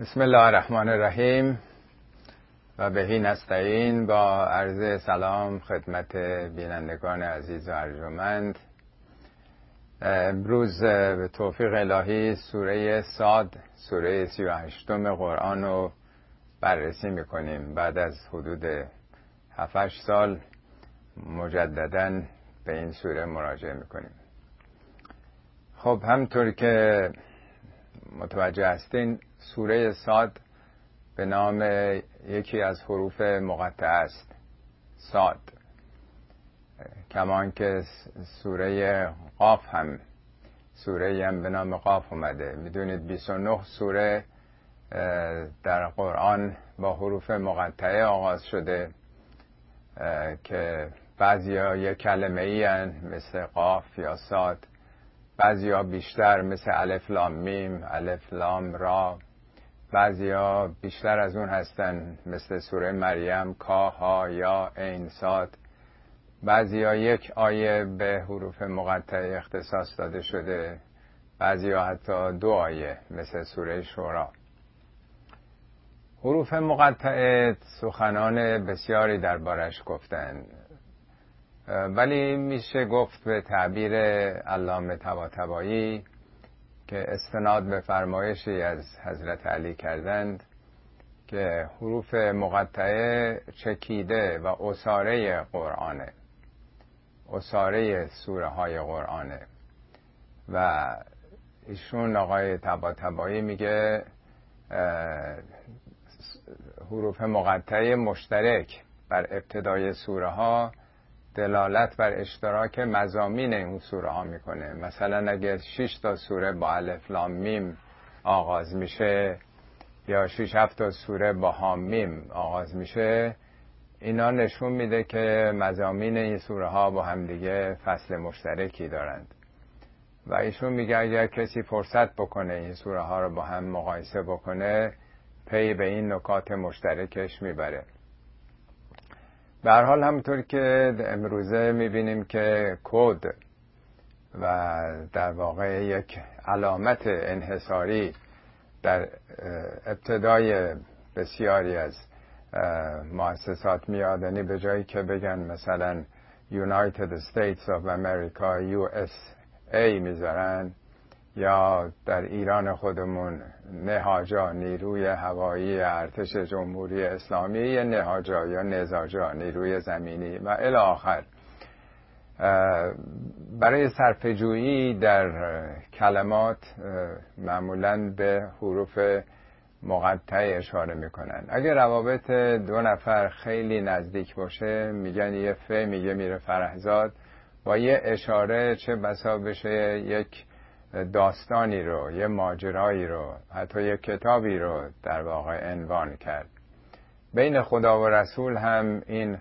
بسم الله الرحمن الرحیم و بهی نستعین. با عرض سلام خدمت بینندگان عزیز و ارجمند، امروز به توفیق الهی سوره ساد، سوره 38 قرآن رو بررسی میکنیم. بعد از حدود 7-8 سال مجدداً به این سوره مراجعه میکنیم. خب همطور که متوجه هستین، سوره ساد به نام یکی از حروف مقطعه است، ساد، کمان که سوره قاف هم، سوره هم به نام قاف اومده. میدونید 29 سوره در قرآن با حروف مقطعه آغاز شده که بعضیا یک کلمه ای مثل قاف یا ساد، بعضیا بیشتر مثل الف لام میم، الف لام را، بعضیا بیشتر از اون هستن مثل سوره مریم، کاف ها یا عین صاد. بعضیا یک آیه به حروف مقطعه اختصاص داده شده، بعضیا حتی دو آیه مثل سوره شورا. حروف مقطعه سخنان بسیاری دربارش گفتن، ولی میشه گفت به تعبیر علامه طباطبایی که استناد به فرمایشی از حضرت علی کردند که حروف مقطعه چکیده و عصاره قرآنه، عصاره سوره های قرآنه. و ایشون آقای طباطبایی میگه حروف مقطعه مشترک بر ابتدای سوره ها دلالت بر اشتراک مضامین این سوره ها میکنه. مثلا اگر 6 تا سوره با الف لام میم آغاز میشه یا 6-7 تا سوره با هام میم آغاز میشه، اینا نشون میده که مضامین این سوره ها با همدیگه فصل مشترکی دارند. و ایشون میگه اگر کسی فرصت بکنه این سوره ها رو با هم مقایسه بکنه، پی به این نکات مشترکش میبره. به هر حال همونطور که امروزه میبینیم که کد و در واقع یک علامت انحصاری در ابتدای بسیاری از مؤسسات میاد، یعنی به جایی که بگن مثلا United States of America USA میذارن، یا در ایران خودمون نهاجا، نیروی هوایی ارتش جمهوری اسلامی، یا نهاجا یا نزاجا، نیروی زمینی و الی آخر. برای صرفه‌جویی در کلمات معمولاً به حروف مقطعه اشاره میکنن. اگر روابط دو نفر خیلی نزدیک باشه، میگن یه ف میگه میره فرهزاد، با یه اشاره چه بسا بشه یک داستانی رو، یه ماجرایی رو، حتی یه کتابی رو در واقع عنوان کرد. بین خدا و رسول هم این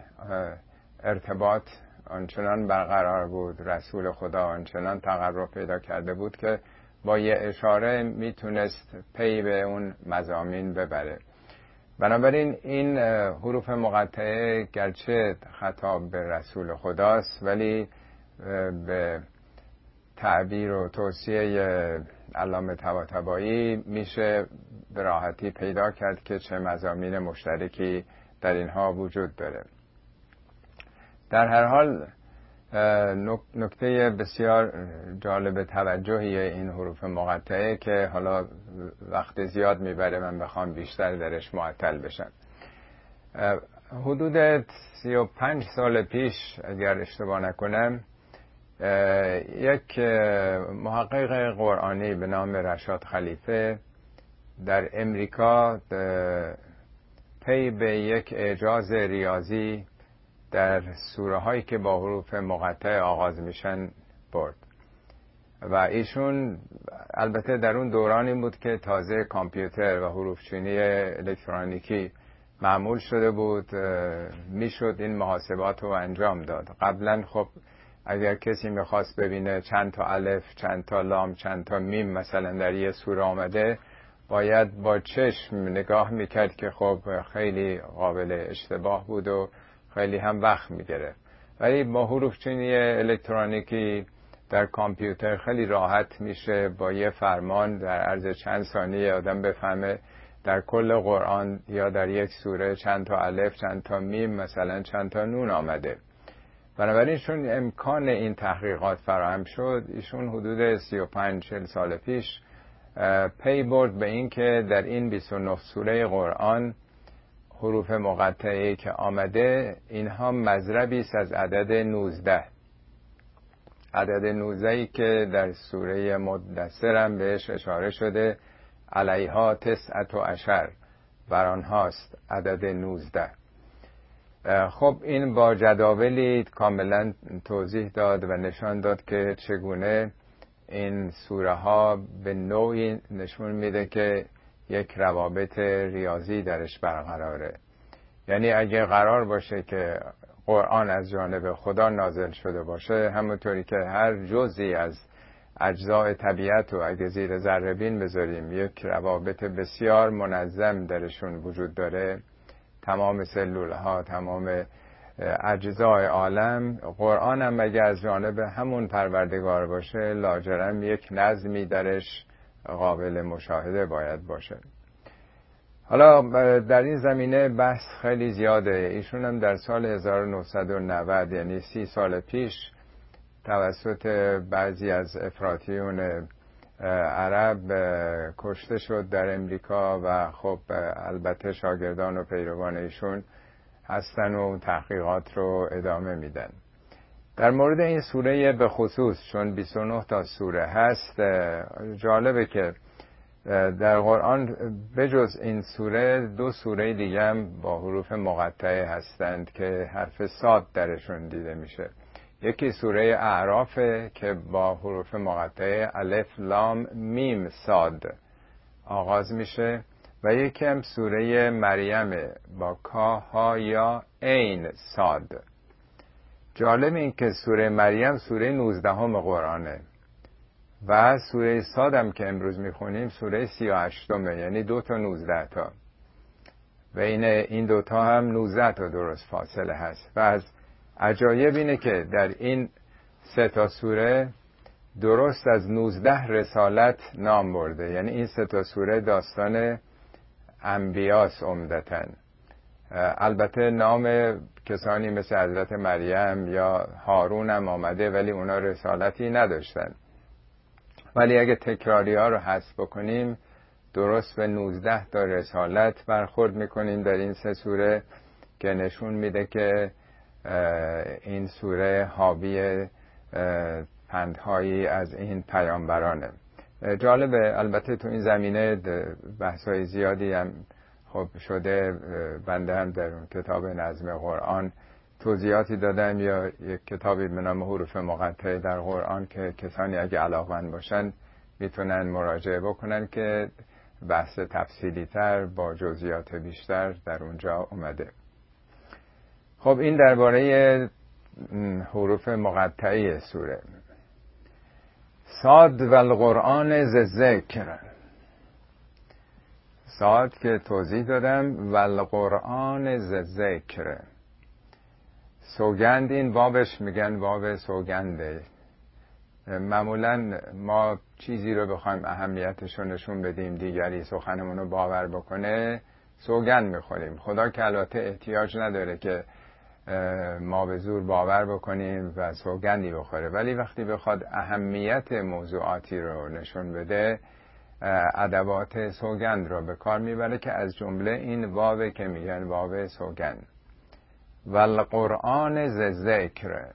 ارتباط آنچنان برقرار بود، رسول خدا آنچنان تقرب پیدا کرده بود که با یه اشاره میتونست پی به اون مضامین ببره. بنابراین این حروف مقطعه گرچه خطاب به رسول خداست، ولی به تعبیر و توصیه علامه طباطبایی میشه به راحتی پیدا کرد که چه مضامین مشترکی در اینها وجود داره. در هر حال نکته بسیار جالب توجهی این حروف مقطعه که حالا وقت زیاد میبره، من بخوام بیشتر درش معطل بشم. حدود 35 سال پیش اگر اشتباه نکنم، یک محقق قرآنی به نام رشاد خلیفه در امریکا پی به یک اعجاز ریاضی در سوره هایی که با حروف مقطعه آغاز میشن برد. و ایشون البته در اون دورانی بود که تازه کامپیوتر و حروف چینی الکترونیکی معمول شده بود، میشد این محاسبات رو انجام داد. قبلا خب اگر کسی میخواست ببینه چند تا الف، چند تا لام، چند تا میم مثلا در یه سوره آمده، باید با چشم نگاه میکرد که خب خیلی قابل اشتباه بود و خیلی هم وقت میگرفت. ولی با حروف چینی الکترونیکی در کامپیوتر خیلی راحت میشه با یه فرمان در عرض چند ثانیه آدم بفهمه در کل قرآن یا در یک سوره چند تا الف، چند تا میم، مثلا چند تا نون آمده. بنابراین چون امکان این تحقیقات فراهم شد، ایشون حدود 35-40 سال پیش پی برد به این که در این 29 سوره قرآن حروف مقطعی که آمده، اینها مضربی است از عدد 19. عدد 19 که در سوره مدثر هم بهش اشاره شده، علیها تسعة و عشر، بر آنهاست عدد 19. خب این با جداولی کاملا توضیح داد و نشان داد که چگونه این سوره ها به نوعی نشون میده که یک روابط ریاضی درش برقراره. یعنی اگه قرار باشه که قرآن از جانب خدا نازل شده باشه، همونطوری که هر جزئی از اجزای طبیعت و اگه زیر ذره بین بذاریم یک روابط بسیار منظم درشون وجود داره، تمام سلول ها، تمام اجزای عالم، قرآن هم اگه از جانب همون پروردگار باشه، لاجرم یک نظمی درش قابل مشاهده باید باشه. حالا در این زمینه بحث خیلی زیاده. ایشون هم در سال 1990 یعنی 30 سال پیش توسط بعضی از افراطیون عرب کشته شد در امریکا و خب البته شاگردان و پیروان ایشون هستن و تحقیقات رو ادامه میدن. در مورد این سوره به خصوص چون 29 تا سوره هست، جالبه که در قرآن بجز این سوره دو سوره دیگه هم با حروف مقطعه هستند که حرف صاد درشون دیده میشه. یکی سوره احرافه که با حروف مقطعه الف، لام، میم، صاد آغاز میشه و یکی هم سوره مریمه با کا، ها، یا، عین، صاد. جالب این که سوره مریم سوره 19 قرآنه و سوره ساد هم که امروز میخونیم سوره 38، یعنی 2 تا 19 تا، بین این دوتا هم 19 تا درست فاصله هست. و از عجایب اینه که در این 3 تا سوره درست از 19 رسالت نام برده. یعنی این 3 تا سوره داستان انبیاس عمدتاً، البته نام کسانی مثل حضرت مریم یا هارون هم آمده ولی اونا رسالتی نداشتن، ولی اگه تکراری ها رو حذف بکنیم درست به 19 تا رسالت برخورد میکنیم در این 3 سوره که نشون میده که این سوره حاوی پندهایی از این پیامبرانه. جالبه البته تو این زمینه بحث‌های زیادی هم خب شده، بنده هم در اون کتاب نظم قرآن توضیحاتی دادم یا یک کتابی به نام حروف مقطعه در قرآن که کسانی اگه علاقه‌مند باشن میتونن مراجعه بکنن که بحث تفصیلی تر با جزئیات بیشتر در اونجا اومده. خب این درباره حروف مقطعه سوره. صاد و القرآن ذکر، صاد که توضیح دادم و القرآن ذکر، سوگند این بابش میگن باب سوگنده. معمولا ما چیزی رو بخوایم اهمیتش رو نشون بدیم دیگری سخنمون رو باور بکنه سوگند میخوریم. خدا که البته احتیاج نداره که ما به زور باور بکنیم و سوگندی بخوره، ولی وقتی بخواد اهمیت موضوعاتی رو نشون بده ادوات سوگند رو به کار میبره که از جمله این واو که میگن واو سوگند. والقرآن ذکر،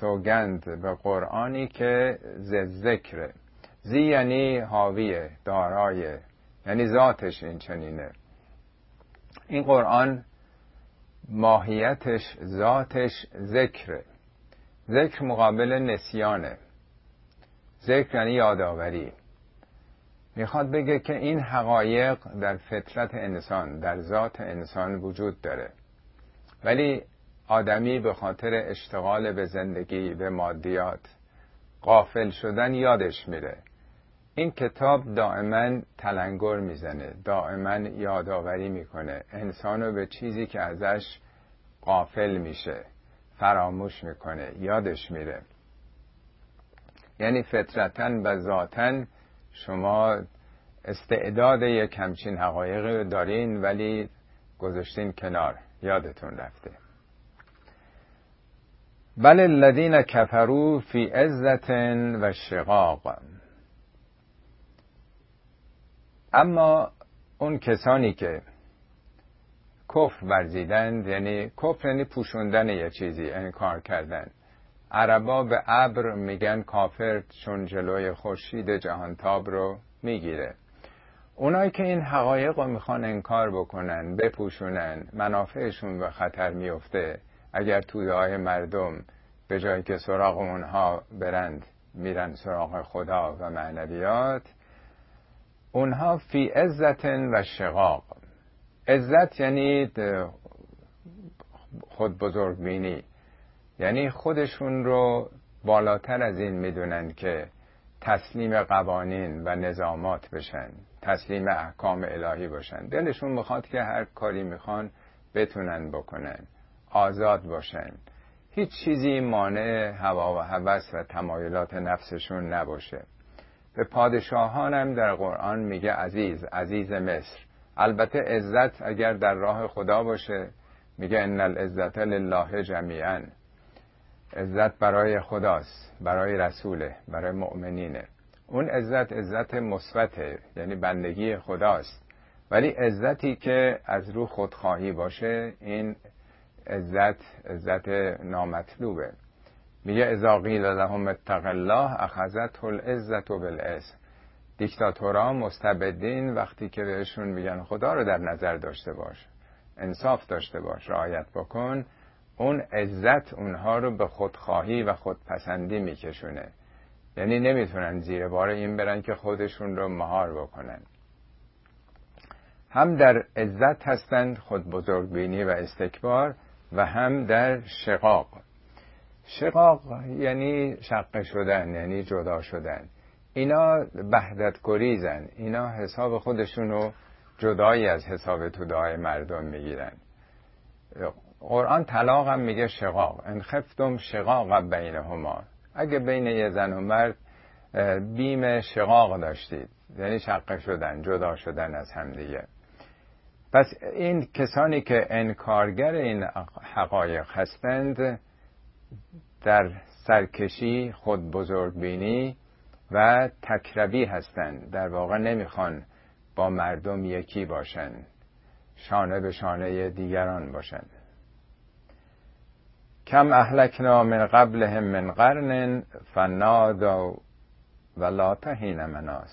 سوگند به قرآنی که ذکر، زی یعنی حاویه، دارایه، یعنی ذاتش این چنینه. این قرآن ماهیتش، ذاتش ذکره. ذکر مقابل نسیانه. ذکر یعنی یادآوری. میخواد بگه که این حقایق در فطرت انسان، در ذات انسان وجود داره، ولی آدمی به خاطر اشتغال به زندگی، به مادیات، غافل شدن یادش میره. این کتاب دائما تلنگر میزنه، دائما یادآوری میکنه انسانو به چیزی که ازش غافل میشه، فراموش میکنه، یادش میره. یعنی فطرتاً و ذاتاً شما استعداد یک همچین حقایقی رو دارین ولی گذاشتین کنار، یادتون رفته. بل الذین کفروا فی عزت و شقاق. اما اون کسانی که کفر ورزیدند، یعنی کفر یعنی پوشوندن یه چیزی، انکار کردن. عربا به ابر میگن کافر چون جلوی خورشید جهانتاب رو میگیره. اونایی که این حقایق رو میخوان انکار بکنن، بپوشونن، منافعشون به خطر میفته. اگر توده های مردم به جایی که سراغ اونها برند، میرن سراغ خدا و معنویات. اونها فی عزت و شقاق. عزت یعنی خود بزرگ بینی، یعنی خودشون رو بالاتر از این میدونن که تسلیم قوانین و نظامات بشن، تسلیم احکام الهی باشن. دلشون میخواد که هر کاری میخوان بتونن بکنن، آزاد باشن، هیچ چیزی مانع هوا و هوس و تمایلات نفسشون نباشه. به پادشاهان هم در قرآن میگه عزیز، عزیز مصر. البته عزت اگر در راه خدا باشه، میگه ان العزت لله جمیعا. عزت برای خداست، برای رسوله، برای مؤمنینه. اون عزت، عزت مثبته، یعنی بندگی خداست. ولی عزتی که از رو خودخواهی باشه، این عزت، عزت نامطلوبه. میگه اذا قیل لهم اتقوا الله اخذته العزة بالاثم. دیکتاتورها، مستبدین، وقتی که بهشون میگن خدا رو در نظر داشته باش، انصاف داشته باش، رعایت بکن، اون عزت اونها رو به خودخواهی و خودپسندی میکشونه. یعنی نمیتونن زیر بار این برن که خودشون رو مهار بکنن. هم در عزت هستند، خود بزرگبینی و استکبار، و هم در شقاق. شقاق یعنی شقه شدن، یعنی جدا شدن. اینا بهدتگریزن، اینا حساب خودشون رو جدایی از حساب تودهای مردم میگیرن. قرآن طلاق هم میگه شقاق، ان خفتم شقاق بینهما، اگه بین یه زن و مرد بیم شقاق داشتید، یعنی شقه شدن، جدا شدن از هم دیگه. پس این کسانی که انکارگر این حقایق هستند، در سرکشی، خود بزرگبینی و تکربی هستند. در واقع نمیخوان با مردم یکی باشن، شانه به شانه دیگران باشن. کم اهلکنا من قبلهم من قرن فنادوا ولا تهین مناص.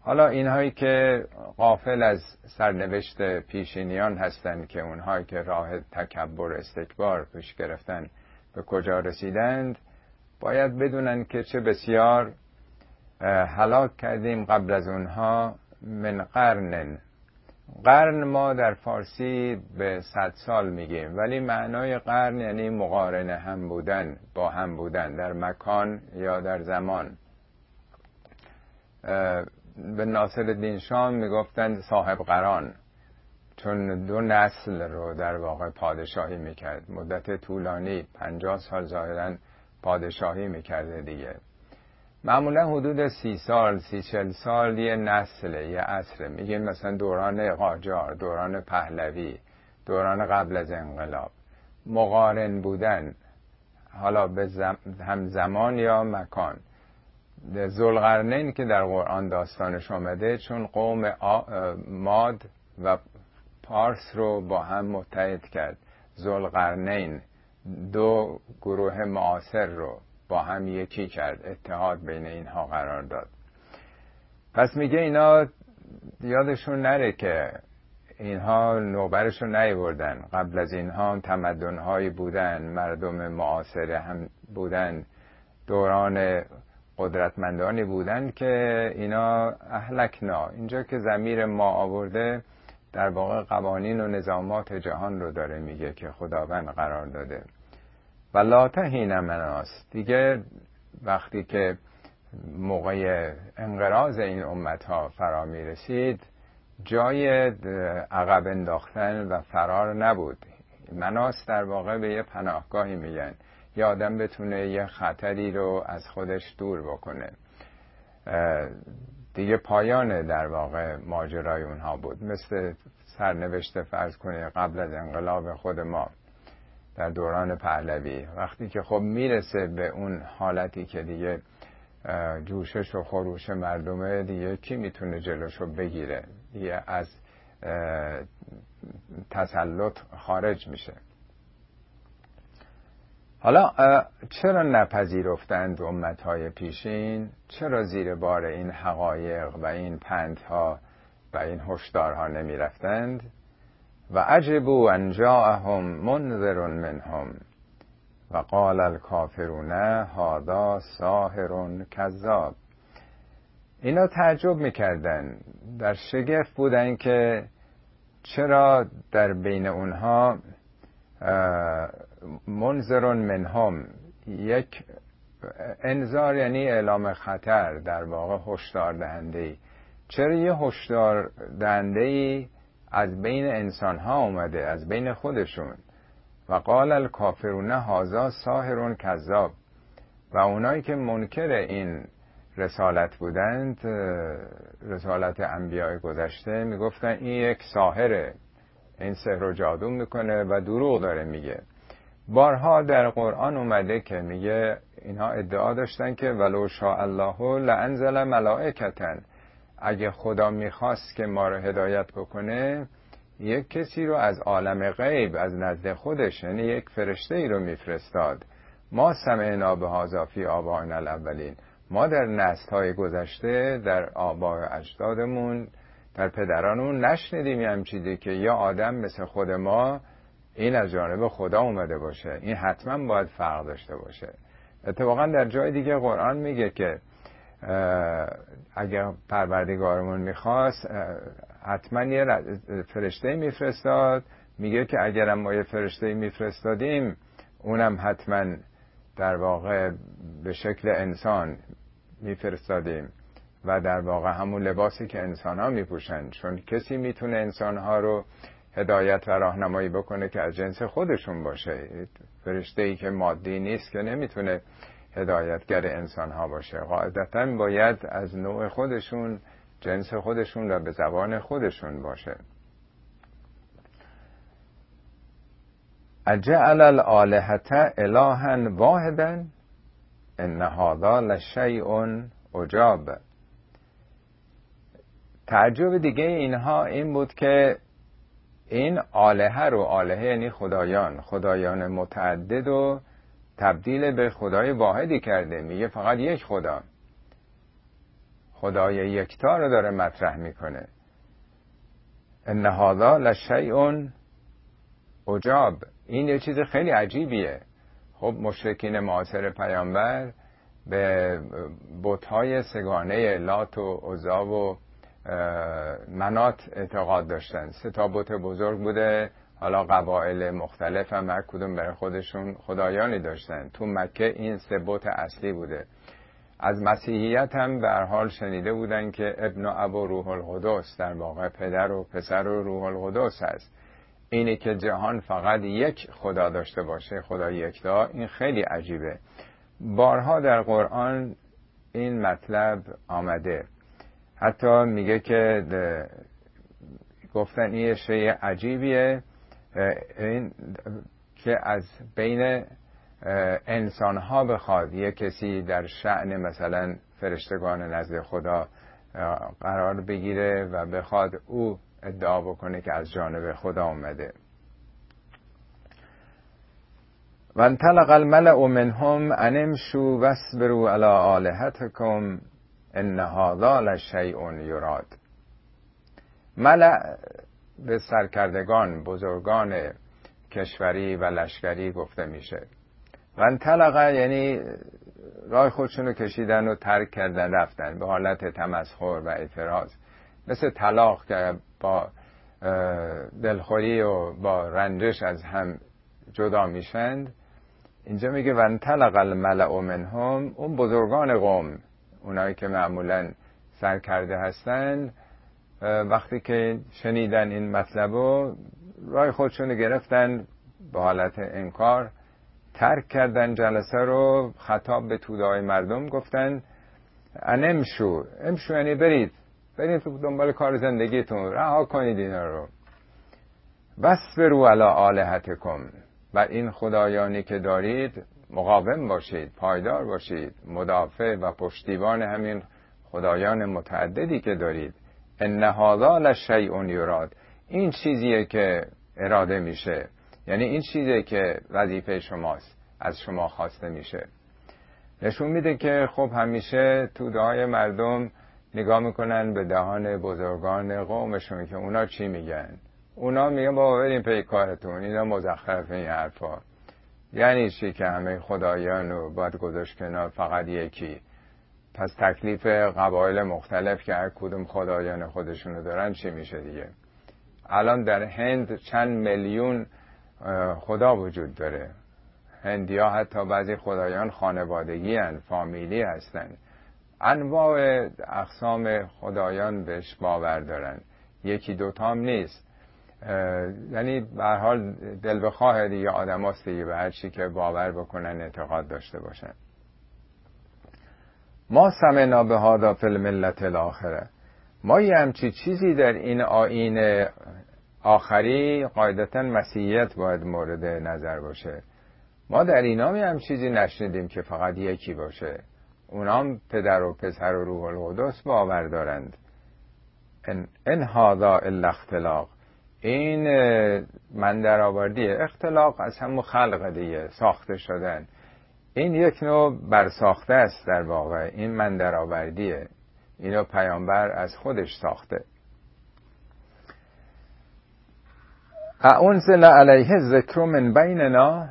حالا اینهایی که غافل از سرنوشت پیشینیان هستند، که اونهایی که راه تکبر استکبار پیش گرفتن به کجا رسیدند، باید بدونن که چه بسیار هلاک کردیم قبل از اونها من قرن. قرن ما در فارسی به 100 سال میگیم، ولی معنای قرن یعنی مقارنه هم بودن، با هم بودن در مکان یا در زمان. به ناصرالدین شام میگفتن صاحب قران، چون 2 نسل رو در واقع پادشاهی میکرد، مدت طولانی، 50 سال ظاهرا پادشاهی میکرده دیگه. معمولا حدود 30 سال، 30-40 سال یه نسله، یه عصره. میگیم مثلا دوران قاجار، دوران پهلوی، دوران قبل از انقلاب. مقارن بودن، حالا به هم زمان یا مکان. ذوالقرنین که در قرآن داستانش آمده، چون قوم ماد و پارس رو با هم متحد کرد، ذوالقرنین 2 گروه معاصر رو با هم یکی کرد، اتحاد بین اینها قرار داد. پس میگه اینا یادشون نره که اینها نوبرشو نیاوردن، قبل از اینها تمدن‌هایی بودن، مردم معاصره هم بودن، دوران قدرتمندانی بودن که اینا اهلکنا. اینجا که ضمیر ما آورده، در واقع قوانین و نظامات جهان رو داره میگه که خداوند قرار داده. و لا تهین مناص، دیگه وقتی که موقع انقراض این امتها فرا می رسید، جای عقب انداختن و فرار نبود. مناص در واقع به یه پناهگاهی میگن، یه آدم بتونه یه خطری رو از خودش دور بکنه. دیگه پایان در واقع ماجرای اونها بود، مثل سرنوشت فرض کنه قبل از انقلاب خود ما در دوران پهلوی، وقتی که خب میرسه به اون حالتی که دیگه جوشش و خروش مردمه، دیگه کی میتونه جلوشو بگیره؟ دیگه از تسلط خارج میشه. حالا چرا نپذیرفتند امتهای پیشین؟ چرا زیر بار این حقایق و این پندها و این هشدارها نمی رفتند؟ و عجبوا ان جاءهم منذر منهم و قال الکافرون هذا ساحر کذاب. اینا تعجب میکردن، در شگفت بودن که چرا در بین اونها منذر منهم، یک انذار یعنی اعلام خطر، در واقع هشدار دهنده، چرا یه هشدار دهنده از بین انسان ها اومده، از بین خودشون، و قال الکافرون هذا ساحر کذاب، و اونایی که منکر این رسالت بودند، رسالت انبیاء گذشته، میگفتن این یک ساحره، این سحر و جادو میکنه و دروغ داره میگه. بارها در قرآن اومده که میگه اینها ادعا داشتن که ولو شاء الله لانزل ملائکتا، اگه خدا میخواست که ما رو هدایت بکنه یک کسی رو از عالم غیب از نزد خودش، یعنی یک فرشته ای رو میفرستاد. ما سمعنا بهذا فی آبائنا الاولین، ما در نسل‌های گذشته، در آباء اجدادمون، در پدرانمون نشنیدیم همین چیزی که یا آدم مثل خود ما این از جانب خدا اومده باشه. این حتما باید فرق داشته باشه. اتفاقا در جای دیگه قرآن میگه که اگر پروردگارمون میخواست حتما یه فرشته میفرستاد، میگه که اگرم ما یه فرشته میفرستادیم اونم حتما در واقع به شکل انسان میفرستادیم و در واقع همون لباسی که انسان ها میپوشن، چون کسی میتونه انسان ها رو هدایت و راهنمایی بکنه که از جنس خودشون باشه. فرشته ای که مادی نیست که نمیتونه هدایتگر انسان ها باشه، قاعدتا باید از نوع خودشون، جنس خودشون و به زبان خودشون باشه. اجعل الالهة الها واحدا ان هذا لشیء عجاب. تعجب دیگه اینها این بود که این آلهه رو، آلهه یعنی خدایان، خدایان متعدد و تبدیل به خدای واحدی کرده. میگه فقط یک خدا، خدای یکتا رو داره مطرح میکنه. ان هذا لشیء عجاب، این یه چیز خیلی عجیبیه. خب مشرکین معاصر پیامبر به بت‌های سگانه لات و عزی و منات اعتقاد داشتن. سه تا بت بزرگ بوده، حالا قبایل مختلف هم هر کدوم برای خودشون خدایانی داشتن. تو مکه این سه بت اصلی بوده. از مسیحیت هم به هر حال شنیده بودن که ابن ابو روح القدس، در واقع پدر و پسر و روح القدس است. اینه که جهان فقط یک خدا داشته باشه، خدا یکتا، این خیلی عجیبه. بارها در قرآن این مطلب آمده. حتی میگه که گفتن این یه شیء عجیبیه، این که از بین انسانها بخواد یه کسی در شأن مثلا فرشتگان نزد خدا قرار بگیره و بخواد او ادعا بکنه که از جانب خدا اومده. و انطلق الملأ منهم ان امشوا واصبروا علی آلهتکم ان هذا لشیء یراد. ملأ به سرکردگان، بزرگان کشوری و لشکری گفته میشه. و انطلق یعنی راه خودشون رو کشیدن و ترک کردن، رفتن به حالت تمسخر و اعتراض، مثل طلاق که با دلخوری و با رنجش از هم جدا میشند. اینجا میگه وانطلق الملأ منهم، اون بزرگان قوم، اونایی که معمولا سرکرده هستن، وقتی که شنیدن این مطلبو رای خودشونو گرفتن به حالت انکار، ترک کردن جلسه رو، خطاب به توده‌های مردم گفتن انمشو، امشو یعنی برید تو دنبال کار زندگیتون، رها کنید اینا رو. وَاصْبِرُوا عَلَى آلِهَتِكُمْ، بر این خدایانی که دارید مقاوم باشید، پایدار باشید، مدافع و پشتیبان همین خدایان متعددی که دارید. اِنَّ هَذَا لَشَیْءٌ یُراد، این چیزیه که اراده میشه، یعنی این چیزیه که وظیفه شماست، از شما خواسته میشه. نشون میده که خب همیشه تو دعای مردم نگاه میکنن به دهان بزرگان قومشون که اونا چی میگن. اونا میگن بابا بریم پی کارتون، اینا مزخرف این حرفا. یعنی چی که همه خدایان رو باید گذاشت کنار فقط یکی؟ پس تکلیف قبایل مختلف که هر کدوم خدایان خودشونو دارن چی میشه دیگه؟ الان در هند چند میلیون خدا وجود داره. هندیا حتی بعضی خدایان خانوادگی هن، فامیلی هستن، انواع اقسام خدایان بهش باور دارن، یکی دوتام نیست. یعنی به هر حال دل بخواه دیگه آدم هاست دیگه، به هر چی که باور بکنن اعتقاد داشته باشن. ما سمعنا به هذا فی الملت الاخره، ما یه همچی چیزی در این آیین آخری قاعدتا مسیحیت باید مورد نظر باشه، ما در اینا هم چیزی نشنیدیم که فقط یکی باشه. اونا هم پدر و پسر و روح القدس باور دارند. ان هذا الا اختلاق، این من در آوردیه. اختلاق از همون خلق دیگه، ساخته شدن. این یک نوع برساخته است در واقع، این من در آوردیه، اینو پیامبر از خودش ساخته. اعنزل علیه الذکر من بیننا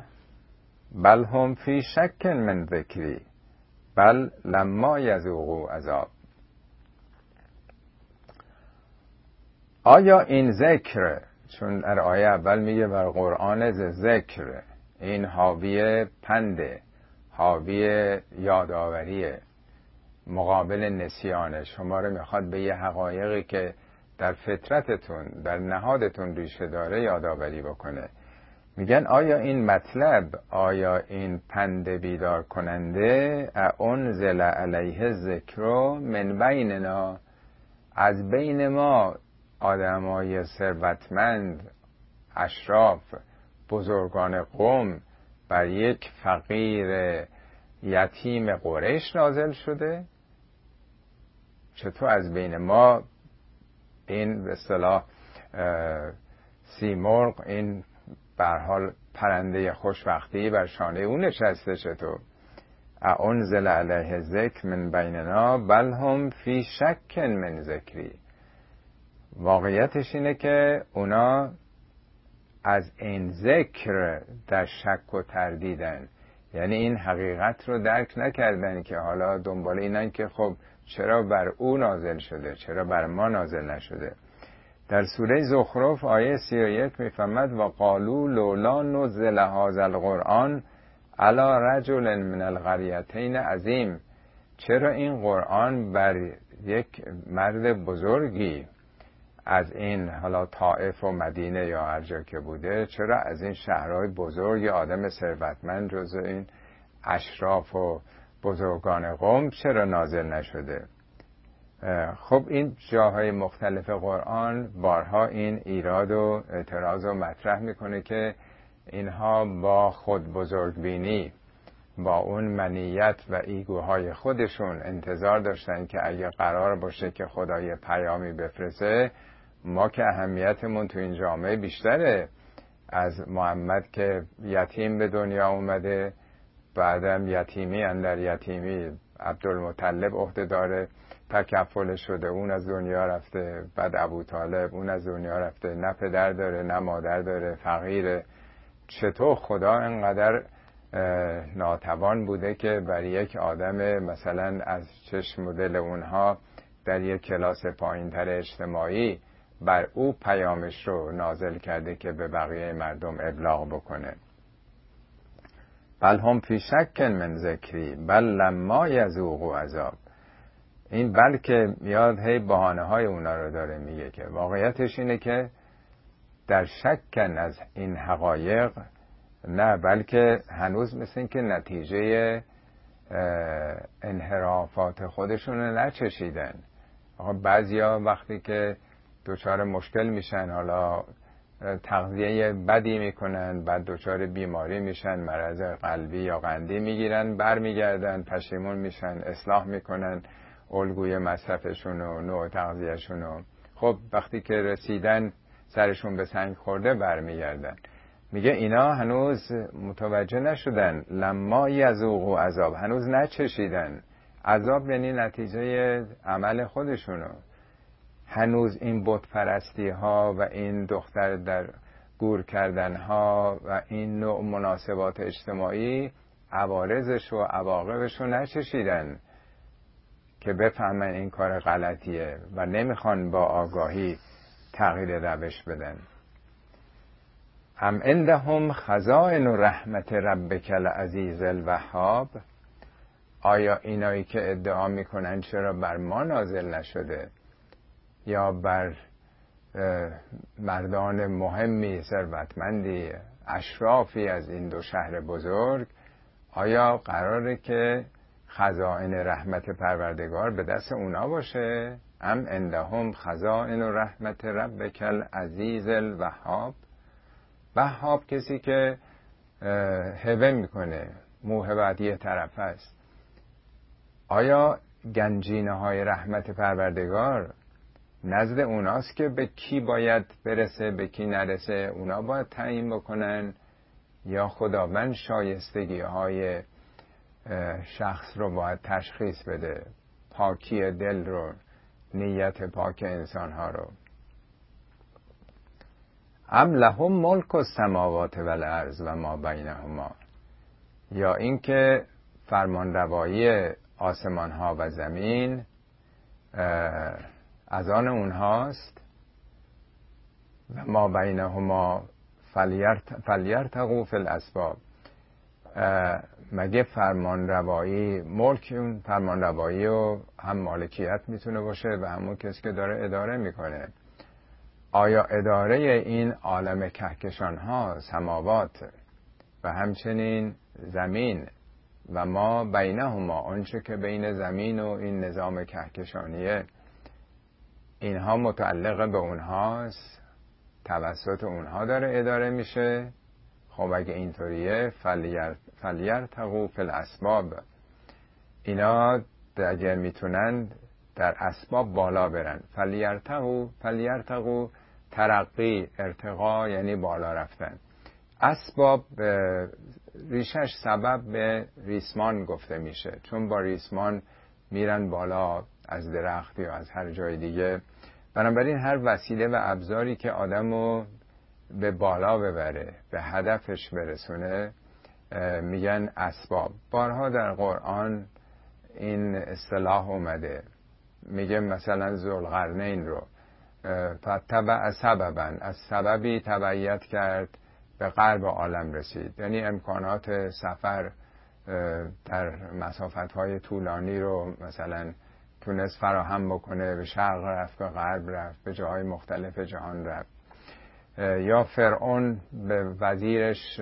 بل هم فی شک من ذکری بل لما یذوقوا عذاب. آیا این ذکر، چون در آیه اول میگه بر قرآن ذکر، این حاوی پنده، حاوی یادآوریه مقابل نسیانه، شما رو میخواد به یه حقایقی که در فطرتتون، در نهادتون ریشه داره یادآوری بکنه. میگن آیا این مطلب، آیا این پند بیدار کننده، اعنزل علیه ذکر من بیننا، از بین ما آدمای ثروتمند، اشراف، بزرگان قوم، بر یک فقیر یتیم قریش نازل شده؟ چطور از بین ما این به اصطلاح سیمرغ، این به هر حال پرنده خوشبختی بر شانه اون نشسته؟ چطور؟ اعنزل علیه ذکر من بیننا بل هم فی شک من ذکری. واقعیتش اینه که اونا از این ذکر در شک و تردیدن، یعنی این حقیقت رو درک نکردن که حالا دنبال اینن که خب چرا بر او نازل شده، چرا بر ما نازل نشده. در سوره زخرف آیه 31 میفهمد و قالوا لولا نزل هذا القرآن علی رجل من القریتین عظیم، چرا این قرآن بر یک مرد بزرگی از این حالا طائف و مدینه یا هر جا که بوده، چرا از این شهرهای بزرگ آدم ثروتمند جزو این اشراف و بزرگان قوم چرا نازل نشده؟ خب این جاهای مختلف قرآن بارها این ایراد و اعتراض رو مطرح میکنه که اینها با خود بزرگبینی، با اون منیت و ایگوهای خودشون انتظار داشتن که اگه قرار باشه که خدای پیامی بفرسته، ما که اهمیتمون تو این جامعه بیشتره، از محمد که یتیم به دنیا اومده، بعدم یتیمی اندر یتیمی، عبدالمطلب عهده داره، تکفل شده، اون از دنیا رفته، بعد ابوطالب اون از دنیا رفته، نه پدر داره نه مادر داره، فقیره. چطور خدا انقدر ناتوان بوده که برای یک آدم مثلا از چشم دل اونها در یک کلاس پایین تر اجتماعی بر او پیامش رو نازل کرده که به بقیه مردم ابلاغ بکنه؟ بل هم فی شک من ذکری بل لما یذوقوا عذاب، این بلکه میاد هی بهانه های اونا رو داره میگه، که واقعیتش اینه که در شکن از این حقایق، نه بلکه هنوز مثل این که نتیجه انحرافات خودشون رو نچشیدن. بعضیا وقتی که دچار مشکل میشن، حالا تغذیه بدی میکنن، بعد دچار بیماری میشن، مرض قلبی یا قندی میگیرن، برمیگردن پشیمون میشن، اصلاح میکنن الگوی مصرفشون و نوع تغذیهشون رو. خب وقتی که رسیدن سرشون به سنگ خورده برمیگردن. میگه اینا هنوز متوجه نشدن، لما یذوقوا عذاب، هنوز نچشیدن عذاب، یعنی نتیجه عمل خودشونو. هنوز این بت پرستی ها و این دختر در گور کردن ها و این نوع مناسبات اجتماعی عوارضش و عواقبش رو نچشیدن که بفهمن این کار غلطیه و نمیخوان با آگاهی تغییر روش بدن. ام عندهم خزائن رحمت ربک العزیز الوهاب، آیا اینایی که ادعا میکنن چرا بر ما نازل نشده یا بر مردان مهمی ثروتمندی اشرافی از این دو شهر بزرگ، آیا قراره که خزائن رحمت پروردگار به دست اونا باشه؟ ام عندهم خزائن رحمت ربک العزیز الوهاب. وهاب کسی که هبه میکنه، موهبت یه طرف است. آیا گنجینه های رحمت پروردگار نزد اوناست که به کی باید برسه به کی نرسه اونا باید تعیین بکنن، یا خداوند شایستگی های شخص رو باید تشخیص بده، پاکی دل رو، نیت پاک انسان ها رو؟ ام لهم ملک السماوات والارض و ما بینهما، یا اینکه فرمانروایی آسمان ها و زمین از آن اونهاست و ما بینهما فلیرتقوا فی الاسباب. مگه فرمانروایی ملک، اون فرمانروایی رو هم مالکیت میتونه باشه و همون کسی که داره اداره میکنه. آیا اداره این عالم کهکشان ها، سماوات و همچنین زمین و ما بینهما، آنچه که بین زمین و این نظام کهکشانیه، اینها متعلق به اونهاست، توسط اونها داره اداره میشه؟ خب اگه اینطوریه فلیرتقوا فی الاسباب، اینا اگر میتونن در اسباب بالا برن. فلیرتقوا ترقی، ارتقا یعنی بالا رفتن. اسباب ریشش سبب به ریسمان گفته میشه، چون با ریسمان میرن بالا از درخت یا از هر جای دیگه. بنابراین هر وسیله و ابزاری که آدمو به بالا ببره، به هدفش برسونه، میگن اسباب. بارها در قرآن این اصطلاح اومده. میگه مثلا ذوالقرنین رو فتبع سببا، از سببی تبعیت کرد به غرب عالم رسید، یعنی امکانات سفر در مسافت‌های طولانی رو مثلا تونست فراهم بکنه، به شرق رفت، به غرب رفت، به جاهای مختلف جهان رفت. یا فرعون به وزیرش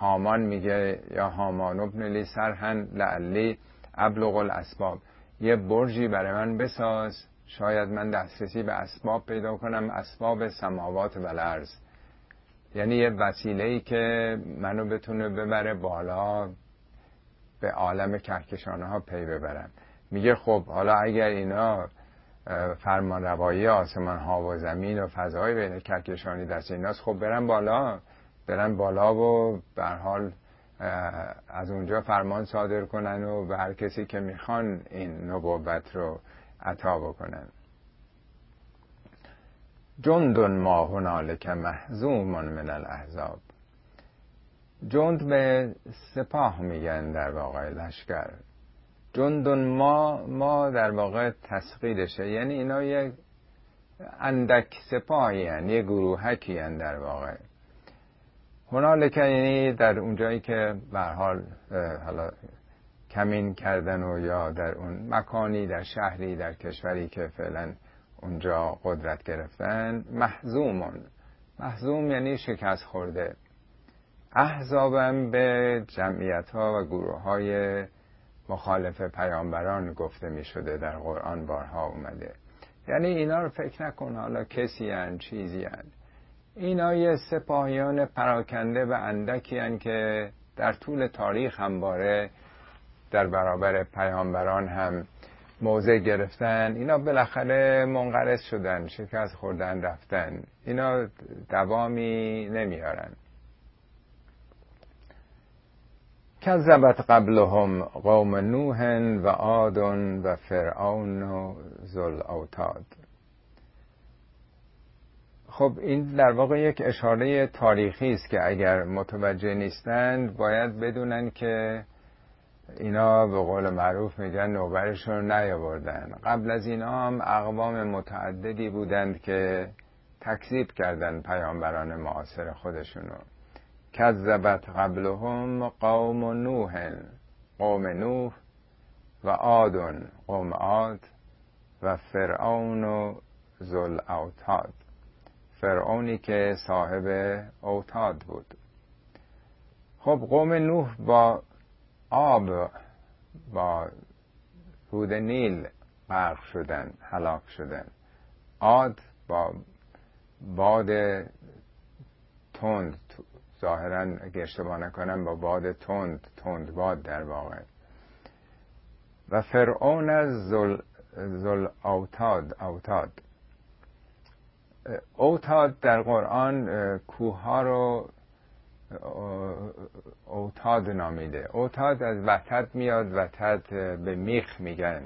هامان میگه یا هامان ابن لی سرحن لعلی ابلغ الاسباب، یه برجی برای من بساز شاید من دسترسی به اسباب پیدا کنم. اسباب سماوات و الارض یعنی یه وسیله‌ای که منو بتونه ببره بالا، به عالم کهکشان‌ها پی ببرم. میگه خب حالا اگر اینا فرمانروایی آسمان ها و زمین و فضای بین کهکشانی دست ایناست، خب برن بالا، برن بالا و به هر حال از اونجا فرمان صادر کنن و به هر کسی که میخوان این نبوت رو عطا بکنن. جند ما هنالک مهزوم من الاحزاب، جند به سپاه میگن در واقع، لشکر. جند ما در واقع تسخیرشه، یعنی اینا یک اندک سپاهی هن، یک گروهکی هن در واقع. هنالک یعنی در اونجایی که به هر حال حالا کمین کردن و یا در اون مکانی، در شهری، در کشوری که فعلا اونجا قدرت گرفتن. محزوم یعنی شکست خورده. احزابم به جمعیت ها و گروه های مخالف پیامبران گفته می شده، در قرآن بارها اومده. یعنی اینا رو فکر نکن حالا کسی هن چیزی هن. اینا یه سپاهیان پراکنده و اندکی هن که در طول تاریخ همواره در برابر پیامبران هم موضع گرفتن. اینا بالاخره منقرض شدن، شکست خوردن، رفتن. اینا دوامی نمیارن. کذبت قبلهم قوم نوح و عاد و فرعون و ذوالأوتاد. خب این در واقع یک اشاره تاریخی است که اگر متوجه نیستند باید بدونن که اینا به قول معروف میگن نوبرشون نیاوردن. قبل از اینا هم اقوام متعددی بودند که تکذیب کردند پیامبران معاصر خودشونو. کذبت قبلهم قوم نوح، قوم نوح، و عاد، قوم عاد، و فرعون و ذوالأوتاد، فرعونی که صاحب اوتاد بود. خب قوم نوح با آب، با رود نیل غرق شدن، هلاک شدن. عاد با باد تند، ظاهرا اگه اشتباه نکنم با باد تند باد در واقع. و فرعون از ذوالأوتاد. اوتاد در قرآن کوه ها رو اوتاد نامیده. اوتاد از وتد میاد، وتد به میخ میگن.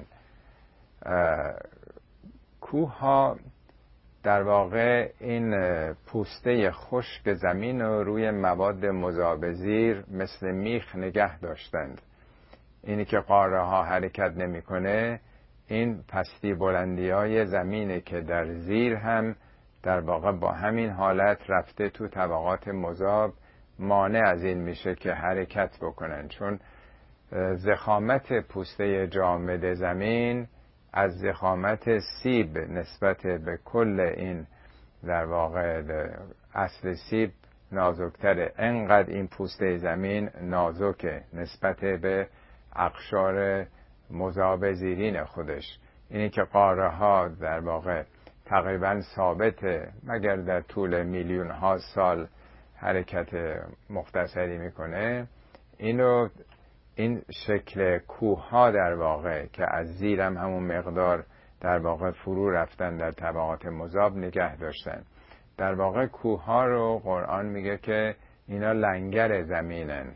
کوه ها در واقع این پوسته خشک زمین رو روی مواد مذابزیر مثل میخ نگه داشتند. اینی که قاره ها حرکت نمیکنه، این پستی بلندی های زمینه که در زیر هم در واقع با همین حالت رفته تو طبقات مذاب، مانع از این میشه که حرکت بکنن، چون ضخامت پوسته جامد زمین از ضخامت سیب نسبت به کل این در واقع اصل سیب نازکتره. انقدر این پوسته زمین نازکه نسبت به اقشار مذاب زیرین خودش. اینی که قاره ها در واقع تقریبا ثابته، مگر در طول میلیون ها سال حرکت مختصری میکنه. اینو این شکل کوه ها در واقع که از زیرم همون مقدار در واقع فرو رفتن در طبقات مذاب نگه داشتن. در واقع کوه ها رو قرآن میگه که اینا لنگر زمینن،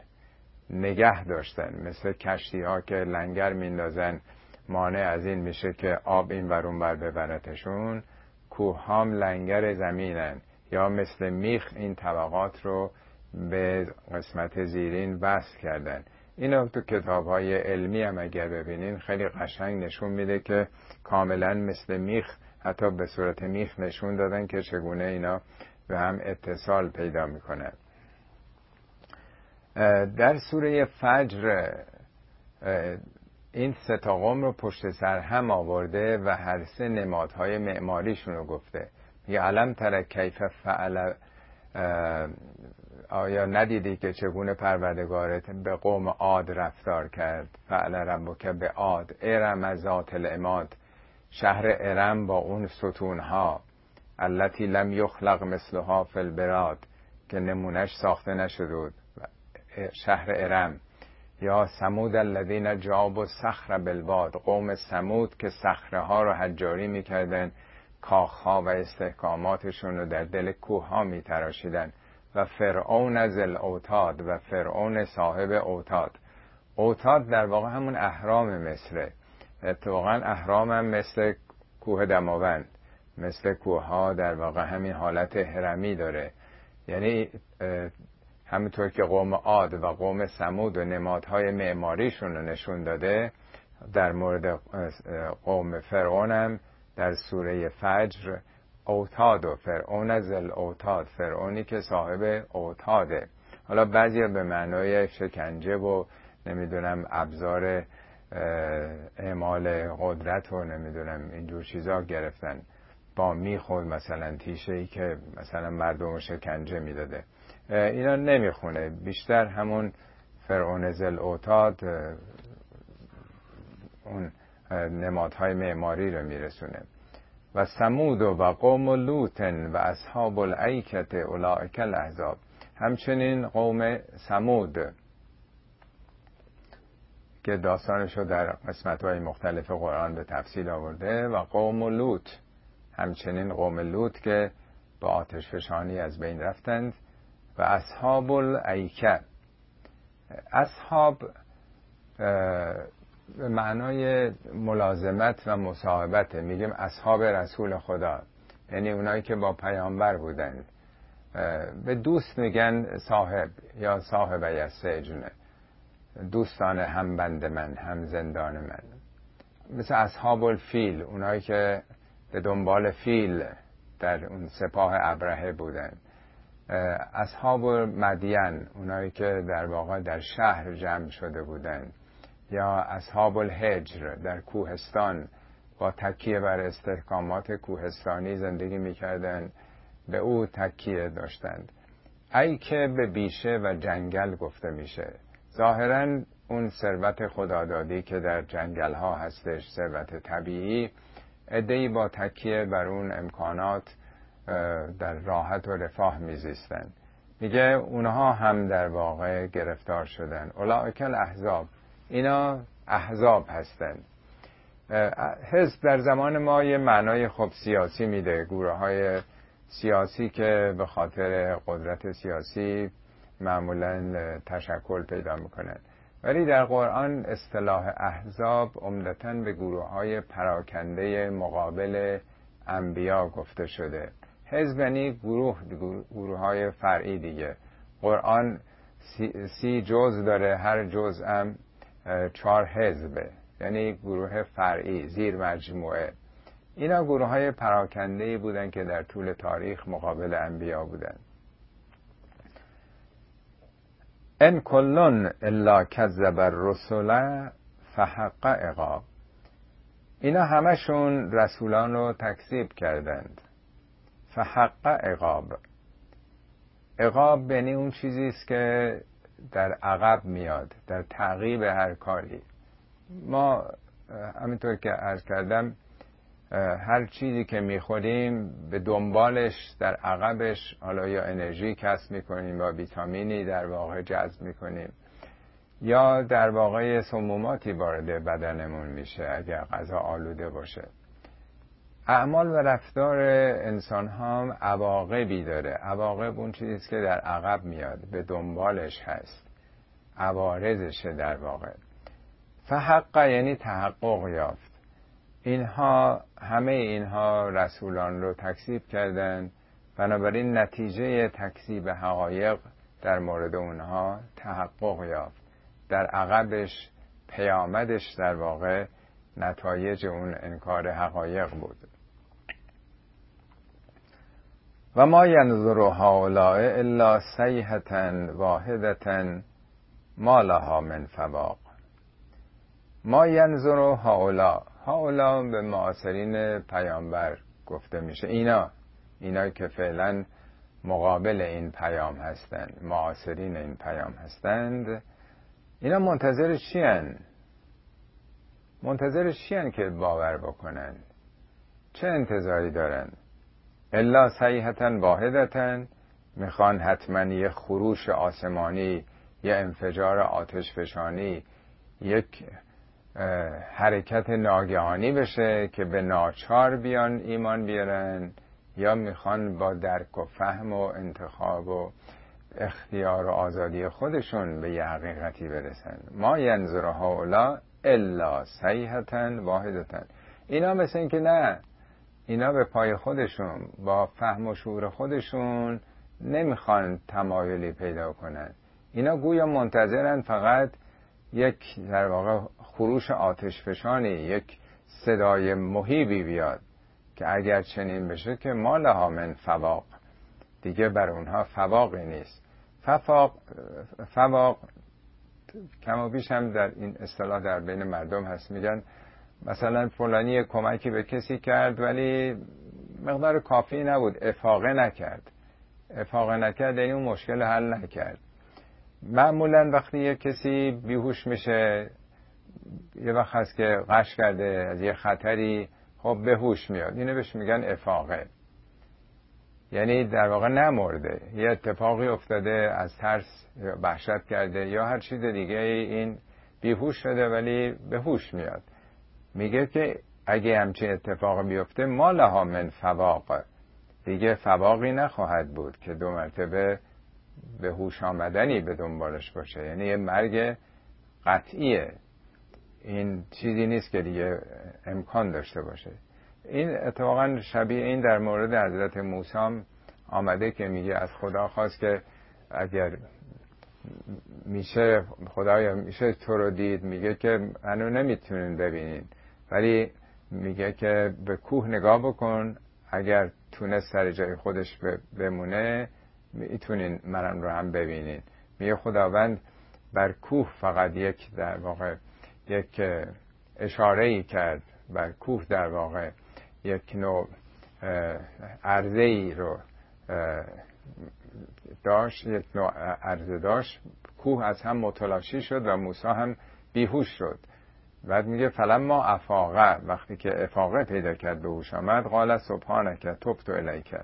نگه داشتن، مثل کشتی ها که لنگر میندازن مانع از این میشه که آب این ورون بر ببرتشون. کوه ها لنگر زمینن، یا مثل میخ این طبقات رو به قسمت زیرین وصل کردن. اینو تو کتاب‌های علمی هم اگر ببینین خیلی قشنگ نشون میده که کاملا مثل میخ، حتی به صورت میخ نشون دادن که چگونه اینا به هم اتصال پیدا میکنن. در سوره فجر این سه تا قوم رو پشت سر هم آورده و هر سه نمادهای معماریشون رو گفته. یا علم تر کیف فعل، آیا ندیدی که چگونه پروردگارت به قوم عاد رفتار کرد؟ فعل ربک به عاد، ارم ذات العماد، شهر ارم با اون ستونها، التی لم یخلق مثلها فی البلاد، که نمونش ساخته نشده بود، شهر ارم. یا ثمود الذین جابوا الصخر بالواد، قوم ثمود که صخره ها رو حجاری میکردن، کاخها و استحکاماتشون رو در دل کوه ها می تراشیدن. و فرعون ذوالأوتاد، و فرعون صاحب اوتاد. اوتاد در واقع همون اهرام مصره. اتفاقا اهرام هم مثل کوه دماوند، مثل کوه ها در واقع همین حالت هرمی داره. یعنی همونطور که قوم عاد و قوم ثمود و نمادهای معماریشون رو نشون داده، در مورد قوم فرعون هم در سوره فجر اوتاد و فرعون ذوالأوتاد، فرعونی که صاحب اوتاده. حالا بعضی به معنای شکنجه و نمیدونم ابزار اعمال قدرت و نمیدونم اینجور چیزا گرفتن، با میخورد مثلا تیشه‌ای که مثلا مردم رو شکنجه میداده. اینا نمیخونه، بیشتر همون فرعون ذوالأوتاد اون نمادهای معماری رو میرسونه. و ثمود و قوم لوط و اصحاب الایکه اولئک الاحزاب، همچنین قوم ثمود که داستانش رو در قسمت‌های مختلف قرآن به تفصیل آورده، و قوم لوط، همچنین قوم لوط که با آتش فشانی از بین رفتند، و اصحاب الایکه. اصحاب به معنای ملازمت و مصاحبت، میگیم اصحاب رسول خدا، یعنی اونایی که با پیامبر بودند. به دوست میگن صاحب یا صاحبه یا سجنه، دوستان هم بند من هم زندان من. مثل اصحاب الفیل، اونایی که به دنبال فیل در اون سپاه ابرهه بودن. اصحاب مدین، اونایی که در واقع در شهر جمع شده بودن. یا اصحاب الحجر، در کوهستان با تکیه بر استحکامات کوهستانی زندگی میکردن، به او تکیه داشتند. ای که به بیشه و جنگل گفته میشه، ظاهراً اون ثروت خدادادی که در جنگل ها هستش، ثروت طبیعی، عده‌ای با تکیه بر اون امکانات در راحت و رفاه میزیستن. میگه اونها هم در واقع گرفتار شدن. اولئک الاحزاب، اینا احزاب هستند. حزب در زمان ما یه معنای خوب سیاسی میده، گروه های سیاسی که به خاطر قدرت سیاسی معمولاً تشکل پیدا میکنند، ولی در قرآن اصطلاح احزاب عمدتاً به گروه‌های پراکنده مقابل انبیا گفته شده. حزب یعنی گروه‌های فرعی دیگه. قرآن 30 جزء داره، هر جزء هم 4 حزبه، یعنی گروه فرعی زیر مجموعه. اینا گروه‌های پراکنده‌ای بودن که در طول تاریخ مقابل انبیا بودن. ان کلن الا کذب الرسل فحق عقاب، اینا همشون رسولان رو تکذیب کردند. فحق عقاب، عقاب یعنی اون چیزی است که در عقب میاد، در تعقیب هر کاری. ما همینطور که عرض کردم، هر چیزی که میخوریم به دنبالش، در عقبش، حالا یا انرژی کسب میکنیم یا ویتامینی در واقع جذب میکنیم، یا در واقع سموماتی وارد بدنمون میشه اگر غذا آلوده باشه. اعمال و رفتار انسان هم عواقبی داره. عواقب اون چیزیست که در عقب میاد، به دنبالش هست، عوارضشه در واقع. فحق یعنی تحقق یافت. اینها، همه اینها رسولان رو تکذیب کردند، بنابراین نتیجه تکذیب حقایق در مورد اونها تحقق یافت. در عقبش، پیامدش در واقع نتایج اون انکار حقایق بود. و ما ینظر هؤلاء الا صیحة واحدة ما لها من فواق. ما ینظر هؤلاء، هؤلاء به معاصرین پیامبر گفته میشه. اینا که فعلا مقابل این پیام هستند، معاصرین این پیام هستند، اینا منتظر چی هن؟ منتظر چی هن که باور بکنن؟ چه انتظاری دارن؟ الا صیحة واحدة، میخوان حتما یه خروش آسمانی، یه انفجار آتش فشانی، یک حرکت ناگهانی بشه که به ناچار بیان ایمان بیارن، یا میخوان با درک و فهم و انتخاب و اختیار و آزادی خودشون به یه حقیقتی برسن. ما ینظر هؤلاء الا صیحة واحدة، اینا مثل این که نه، اینا به پای خودشون با فهم و شعور خودشون نمیخوان تمایلی پیدا کنن. اینا گویا منتظرن فقط یک در واقع خروش آتش فشانی، یک صدای مهیبی بیاد که اگر چنین بشه که ما لها من فواق، دیگه بر اونها فواقی نیست. فواق کما بیش هم در این اصطلاح در بین مردم هست. میگن مثلا فلانی کمکی به کسی کرد ولی مقدار کافی نبود، افاقه نکرد یعنی اون مشکل حل نکرد. معمولا وقتی یک کسی بیهوش میشه یه وقت هست که غش کرده از یه خطری، خب به هوش میاد. اینو بهش میگن افاقه، یعنی در واقع نمرده، یه اتفاقی افتاده، از ترس وحشت کرده یا هر چیز دیگه، این بیهوش شده ولی به هوش میاد. میگه که اگه همچین اتفاق بیفته ما لها من فواق، دیگه فواقی نخواهد بود که دو مرتبه به هوش آمدنی به دنبالش باشه، یعنی یه مرگ قطعیه، این چیزی نیست که دیگه امکان داشته باشه. این اتفاقا شبیه این در مورد حضرت موسی آمده که میگه از خدا خواست که اگر میشه خدایا میشه تو رو دید، میگه که منو نمیتونین ببینین، ولی میگه که به کوه نگاه بکن، اگر تونست سر جای خودش بمونه میتونین منم رو هم ببینین. میگه خداوند بر کوه فقط یک در واقع یک اشاره‌ای کرد، بر کوه در واقع یک نوع عرضه‌ای رو داشت، یک نوع عرضه داشت، کوه از هم متلاشی شد و موسی هم بیهوش شد. بعد میگه فلما افاقه، وقتی که افاقه پیدا کرد به هوش آمد، قال سبحانک تبت الیک،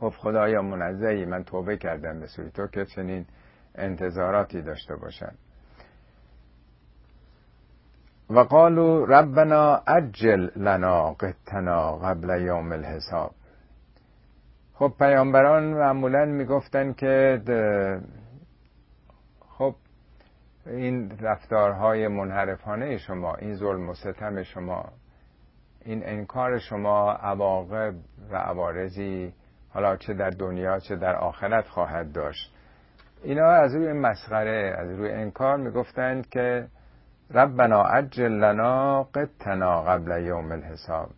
خب خدایا منزهی، من توبه کردم به سوی تو که چنین انتظاراتی داشته باشم. و قالوا ربنا عجل لنا قطنا قبل یوم الحساب. خب پیامبران معمولا میگفتن که خب این رفتارهای منحرفانه شما، این ظلم و ستم شما، این انکار شما، عواقب و عوارضی حالا چه در دنیا چه در آخرت خواهد داشت. اینا از روی مسخره، از روی انکار میگفتند که ربنا عجل لنا قطنا قبل یوم الحساب،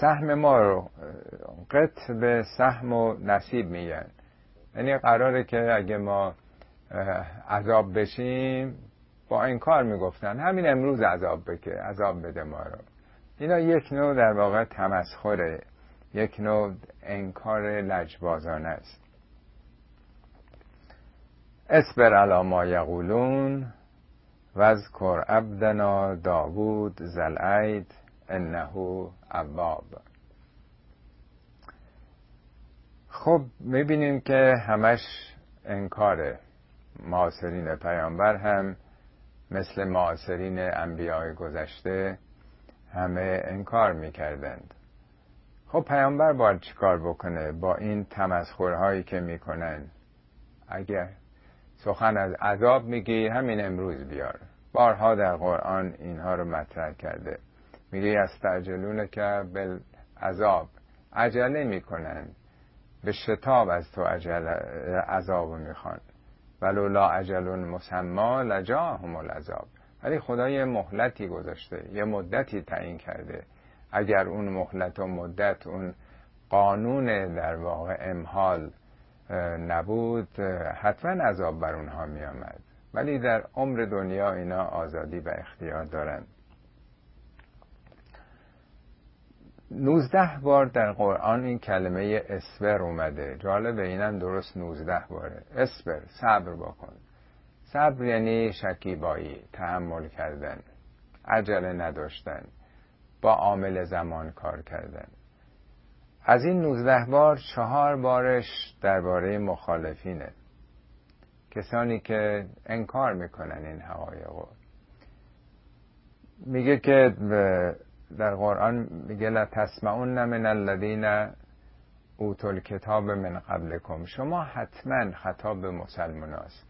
سهم ما رو، قط به سهم و نصیب میگن، یعنی قراره که اگه ما عذاب بشیم، با انکار میگفتن همین امروز عذاب بده ما رو. اینا یک نوع در واقع تمسخره، یک نوع انکار لجبازانه است. اصبر علی ما یقولون واذکر عبدنا داوود ذوالعید انه اواب. خب میبینیم که همش انکاره. معاصرین پیامبر هم مثل معاصرین انبیاء گذشته همه انکار میکردند. خب پیامبر باید چیکار بکنه با این تمسخرهایی که میکنن؟ اگر سخن از عذاب میگی همین امروز بیار. بارها در قرآن اینها رو مطرح کرده. میگه یستعجلون که بالعذاب، عجله میکنن، به شتاب از تو عذاب میخوان، ولولا اجل مسمی لجاءهم العذاب، ولی خدا یه مهلتی گذاشته، یه مدتی تعیین کرده، اگر اون مهلت و مدت، اون قانون در واقع امحال نبود، حتما عذاب بر اونها می آمد. ولی در عمر دنیا اینا آزادی و اختیار دارند. 19 بار در قرآن این کلمه اصبر اومده. جالبه اینم درست 19 باره. اصبر، صبر بکن. صبر یعنی شکیبایی، تحمل کردن، عجله نداشتن، با عامل زمان کار کردن. از این 19 بار 4 بارش درباره مخالفینه، کسانی که انکار میکنن این حقایقو. میگه که در قرآن میگه لا تسمعن من الذین اوتوا الکتاب من قبلکم، شما حتما خطاب به مسلماناست،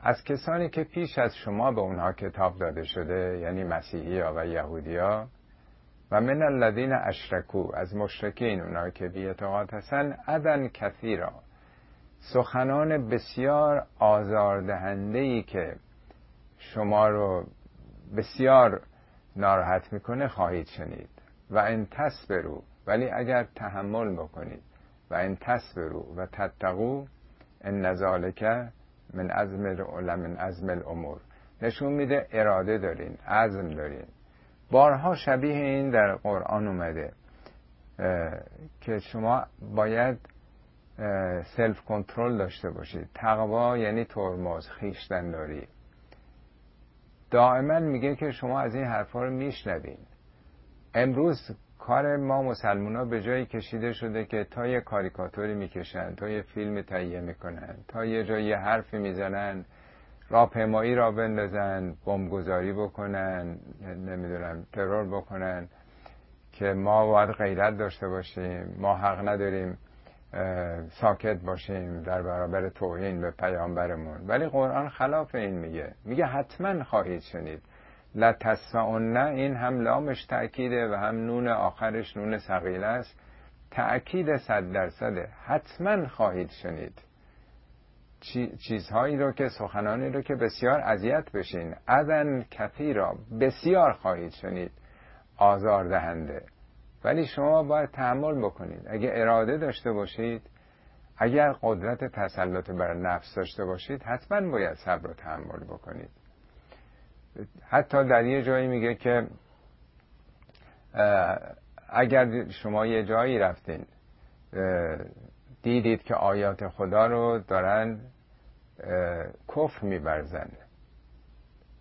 از کسانی که پیش از شما به اونها کتاب داده شده، یعنی مسیحی‌ها و یهودی‌ها، و من الذین اشرکو، از مشرکین، اونها که بی اعتقاد هستن، اذن کثیرا، سخنان بسیار آزاردهنده‌ای که شما رو بسیار ناراحت میکنه خواهید شنید. و ان تصبروا، ولی اگر تحمل بکنید، و ان تصبروا و تتقوا ان ذلک من عزم الامور، نشون میده اراده دارین، عزم دارین. بارها شبیه این در قرآن اومده که شما باید سلف کنترل داشته باشید. تقوا یعنی ترمز، خویشتنداری. دائما میگه که شما از این حرفا رو میشنوین. امروز کار ما مسلمونا به جایی کشیده شده که تا یه کاریکاتوری میکشن، تا یه فیلم تهیه میکنن، تا یه جایی حرفی میزنن، راهپیمایی را بندازن، بمبگذاری بکنن، نمیدونم ترور بکنن، که ما باید غیرت داشته باشیم، ما حق نداریم ساکت باشیم در برابر توهین به پیامبرمون. ولی قرآن خلاف این میگه، میگه حتما خواهید شنید. لتسمعن، این هم لامش تأکیده و هم نون آخرش نون ثقیله است، تأکید 100%. حتما خواهید شنید چیزهایی رو که، سخنانی رو که بسیار اذیت بشین، اذن کثیرا، بسیار خواهید شنید، آزار دهنده. ولی شما باید تحمل بکنید. اگه اراده داشته باشید، اگر قدرت تسلط بر نفس داشته باشید، حتما باید صبر و تحمل بکنید. حتی در یه جایی میگه که اگر شما یه جایی رفتین دیدید که آیات خدا رو دارن کفر میبرزن،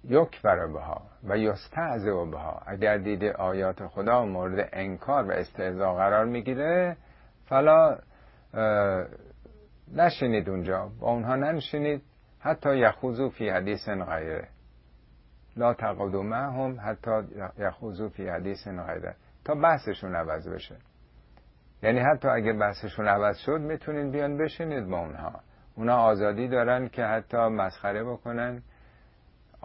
یکفر بها و یستهزئ بها، اگر دیده آیات خدا مورد انکار و استهزا قرار میگیره، فلا نشینید اونجا، با اونها ننشینید، حتی یخوضوا فی حدیث غیره، لا تقعدوا معهم حتی یخوضوا فی حدیث غیره، تا بحثشون عوض بشه. یعنی حتی اگه بحثشون عوض شد میتونید بیان بشینید با اونها، اونا آزادی دارن که حتی مسخره بکنن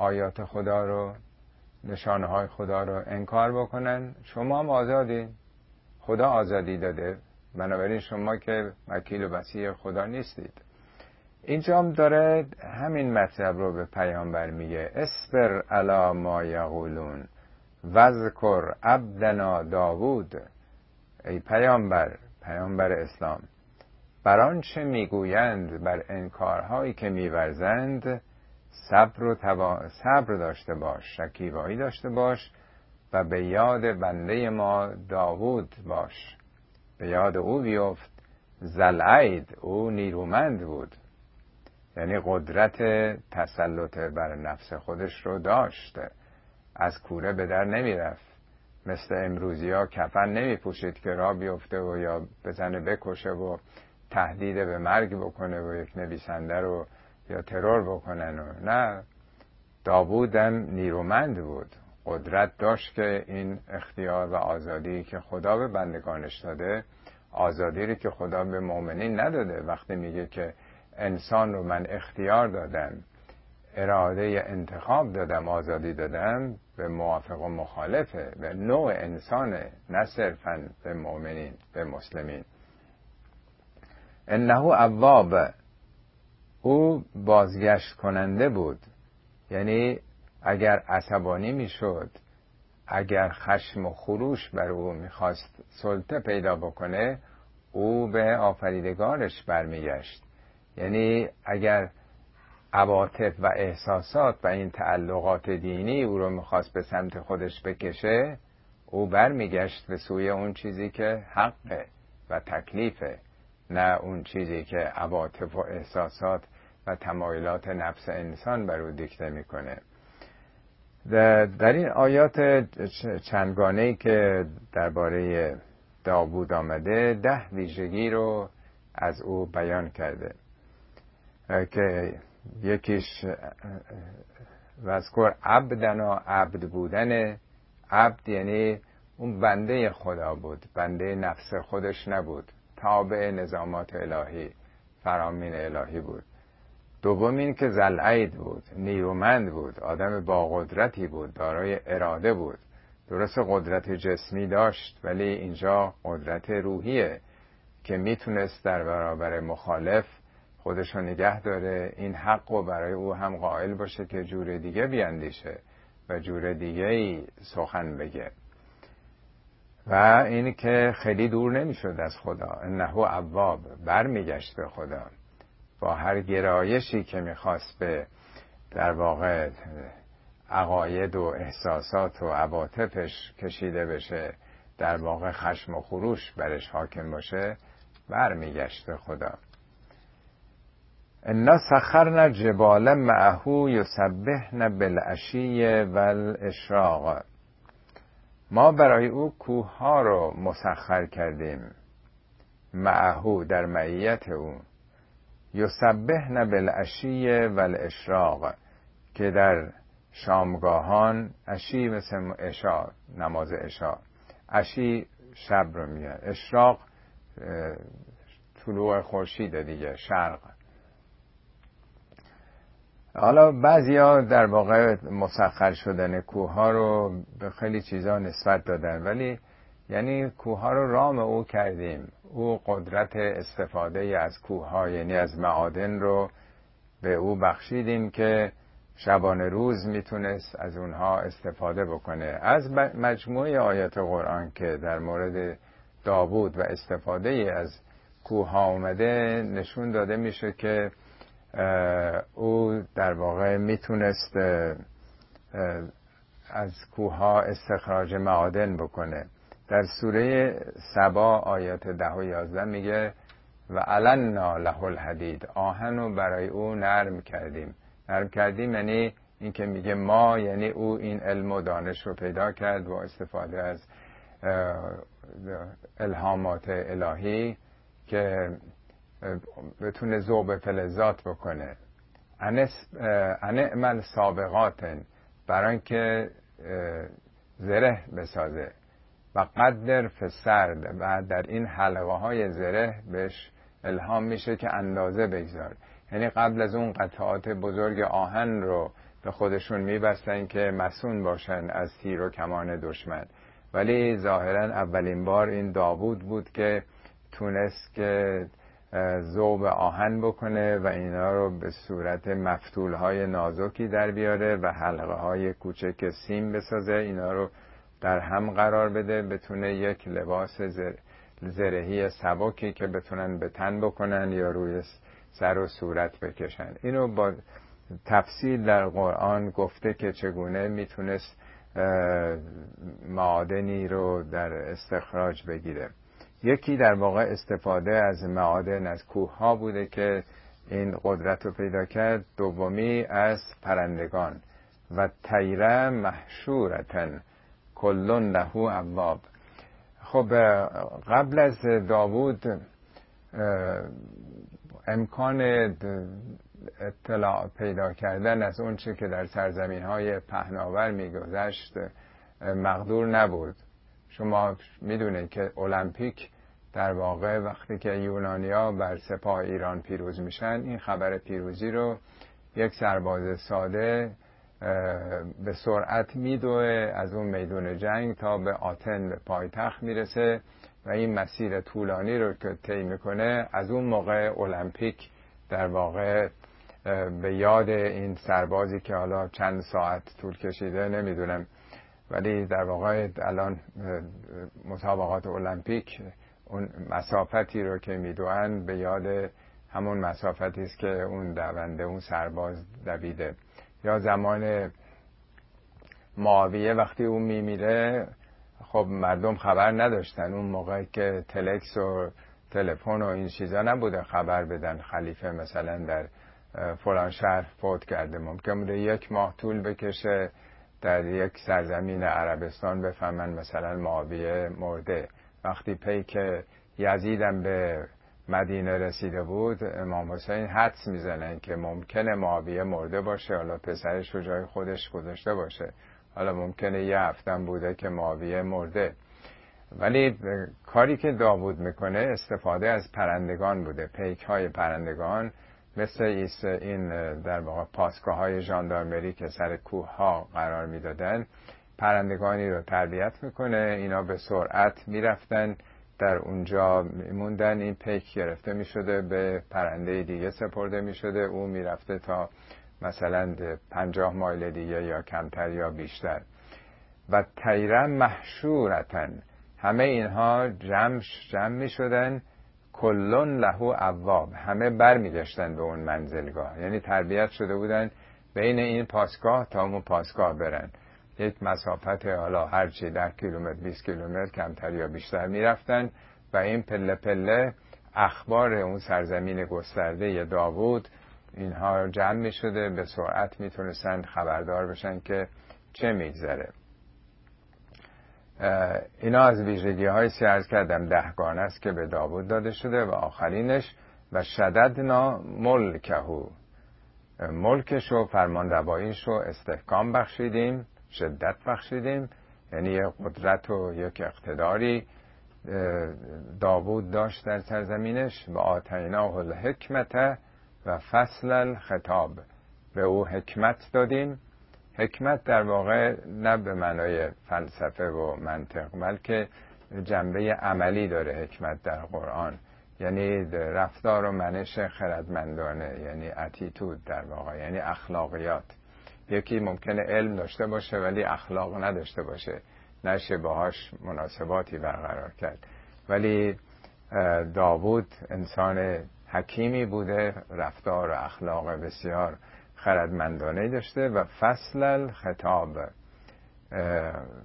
آیات خدا رو، نشانه های خدا رو انکار بکنن، شما هم آزادی، خدا آزادی داده، بنابراین شما که وکیل و وصی خدا نیستید. اینجا هم داره همین مطلب رو به پیامبر میگه، اصبر علی ما یقولون واذکر عبدنا داوود، ای پیامبر اسلام، بر آنچه میگویند، بر انکارهایی که میورزند، صبر داشته باش، شکیبایی داشته باش و به یاد بنده ما داوود باش، به یاد او بیفت، ذوالعید، او نیرومند بود، یعنی قدرت تسلط بر نفس خودش رو داشته، از کوره به در نمی رفت، مثل امروزی ها کفن نمی پوشید که را بیفته و یا بزنه بکشه و تهدید به مرگ بکنه و یک نویسنده رو یا ترور بکنن و نه، داوود هم نیرومند بود، قدرت داشت که این اختیار و آزادی که خدا به بندگانش داده، آزادی رو که خدا به مؤمنین نداده. وقتی میگه که انسان رو من اختیار دادم، اراده انتخاب دادم، آزادی دادم، به موافق و مخالفه، به نوع انسانه، نه صرفا به مؤمنین، به مسلمین. انه اواب، او بازگشت کننده بود، یعنی اگر عصبانی میشد، اگر خشم و خروش بر او میخواست سلطه پیدا بکنه، او به آفریدگارش برمیگشت. یعنی اگر عواطف و احساسات و این تعلقات دینی او رو میخواست به سمت خودش بکشه، او برمیگشت به سوی اون چیزی که حقه و تکلیفه، نه اون چیزی که عواطف و احساسات و تمایلات نفس انسان بر او دیکته میکنه. در این آیات چندگانه‌ای که درباره داوود آمده، 10 ویژگی رو از او بیان کرده که یکیش وذکر عبدنا، عبد بودن، عبد یعنی اون بنده خدا بود، بنده نفس خودش نبود، تابع نظامات الهی، فرامین الهی بود. دوم این که ذوالعید بود، نیرومند بود، آدم با قدرتی بود، دارای اراده بود. درست قدرت جسمی داشت، ولی اینجا قدرت روحیه که میتونست در برابر مخالف خودش رو نگه داره، این حق رو برای او هم قائل باشه که جور دیگه بیاندیشه و جور دیگه‌ای سخن بگه. و این که خیلی دور نمیشد از خدا، انه اواب، برمیگشت به خدا، با هر گرایشی که میخواست به در واقع عقاید و احساسات و عواطفش کشیده بشه، در واقع خشم و خروش برش حاکم باشه، برمیگشت به خدا. انا سخرنا جبال معه یسبحنا بالعشی والاشراق. ما برای او کوه ها رو مسخر کردیم، معه در معیت او، یسبحنا بالعشی والاشراق که در شامگاهان، عشی مثل عشا، نماز عشا، عشی شب رو میاد، اشراق طلوع خورشید دیگه، شرق. حالا بعضیا در واقع مسخر شدن کوه ها رو به خیلی چیزا نسبت دادن، ولی یعنی کوه ها رو رام او کردیم. او قدرت استفاده از کوه ها یعنی از معادن رو به او بخشیدیم که شبانه روز میتونست از اونها استفاده بکنه. از مجموعه آیات قرآن که در مورد داوود و استفاده از کوه ها اومده، نشون داده میشه که او در واقع میتونست از کوه ها استخراج معادن بکنه. در سوره سبا آیات 10 و 11 میگه و علنا له الحدید، آهن رو برای او نرم کردیم. نرم کردیم یعنی این که میگه ما، یعنی او این علم و دانش رو پیدا کرد با استفاده از الهامات الهی که بتونه ذوب فلزات بکنه. انعمل سابقاتن، برای اینکه زره بسازه. و قدر فسرد، و در این حلقه های زره بهش الهام میشه که اندازه بگذار. یعنی قبل از اون قطعات بزرگ آهن رو به خودشون میبستن که مسون باشن از تیر و کمان دشمن، ولی ظاهرا اولین بار این داوود بود که تونست که ذوب آهن بکنه و اینا رو به صورت مفتولهای نازکی در بیاره و حلقه های کوچک سیم بسازه، اینا رو در هم قرار بده، بتونه یک لباس زرهی سبکی که بتونن به تن بکنن یا روی سر و صورت بکشن. اینو با تفصیل در قرآن گفته که چگونه میتونست معادنی رو در استخراج بگیره. یکی در واقع استفاده از معادن از کوه ها بوده که این قدرت رو پیدا کرد. دومی از پرندگان و طیره محشورتن کلون لهو اواب. خب قبل از داوود امکان اطلاع پیدا کردن از اون چه که در سرزمین های پهناور میگذشت مقدور نبود. شما میدونید که المپیک در واقع وقتی که یونانیا بر سپاه ایران پیروز میشن، این خبر پیروزی رو یک سرباز ساده به سرعت میدوه از اون میدون جنگ تا به آتن، به پایتخت میرسه و این مسیر طولانی رو که طی میکنه، از اون موقع المپیک در واقع به یاد این سربازی که حالا چند ساعت طول کشیده نمیدونم، ولی در واقع الان مسابقات المپیک اون مسافتی رو که میدوئن به یاد همون مسافتی است که اون دونده، اون سرباز دویده. یا زمان معاویه وقتی اون میمیره، خب مردم خبر نداشتن اون موقع که تلکس و تلفن و این چیزا نبوده خبر بدن خلیفه مثلا در فلان شهر فوت کرده. ممکن بوده یک ماه طول بکشه در یک سرزمین عربستان بفهمن مثلا معاویه مرده. وقتی پیک یزیدم به مدینه رسیده بود، امام حسین حدس میزنن که ممکنه معاویه مرده باشه، حالا پسرش رو جای خودش گذاشته باشه، حالا ممکنه یه هفتم بوده که معاویه مرده. ولی کاری که داوود میکنه استفاده از پرندگان بوده، پیک های پرندگان، مثل این در واقع پاسگاه های ژاندارمری که سر کوه ها قرار میدادن، پرندگانی رو تربیت میکنه. اینا به سرعت میرفتن در اونجا میموندن، این پیک گرفته میشده به پرنده دیگه سپرده میشده، او میرفته تا مثلا 50 مایل دیگه یا کمتر یا بیشتر. و طیره محشورتن، همه اینها جمع میشدن، کلون لهو اواب، همه برمیگشتن به اون منزلگاه. یعنی تربیت شده بودن بین این پاسگاه تا اون پاسگاه برن، یک مسافت حالا هرچی 10 کیلومتر 20 کیلومتر کمتر یا بیشتر میرفتن و این پله پله اخبار اون سرزمین گسترده داوود اینها جمع می شده، به سرعت می تونستند خبردار بشن که چه میگذره. اینا از ویژگی های عرض کردم، 10 گانه است که به داوود داده شده و آخرینش و شددنا ملکهو، ملکش و فرماندواییش رو استحکام بخشیدیم، شدت بخشیدیم، یعنی یک قدرت و یک اقتداری داوود داشت در سرزمینش. و آتیناه الحکمت و فصل الخطاب، به او حکمت دادیم. حکمت در واقع نه به معنای فلسفه و منطق، بلکه جنبه عملی داره حکمت در قرآن، یعنی رفتار و منش خردمندانه، یعنی اتیتود در واقع، یعنی اخلاقیات. یکی ممکنه علم داشته باشه ولی اخلاق نداشته باشه، نشه باهاش مناسباتی برقرار کرد. ولی داوود انسان حکیمی بوده، رفتار و اخلاق بسیار خردمندانه داشته. و فصل الخطاب،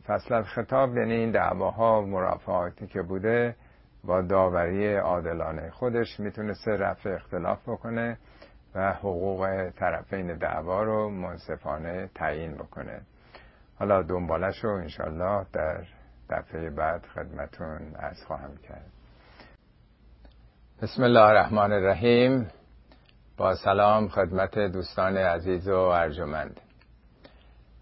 فصل الخطاب یعنی این دعواها و مرافعاتی که بوده با داوری عادلانه خودش میتونسته رفع اختلاف بکنه و حقوق طرفین دعوا رو منصفانه تعیین بکنه. حالا دنبالش رو انشالله در دفعه بعد خدمتون عرض خواهم کرد. بسم الله الرحمن الرحیم. با سلام خدمت دوستان عزیز و ارجمند.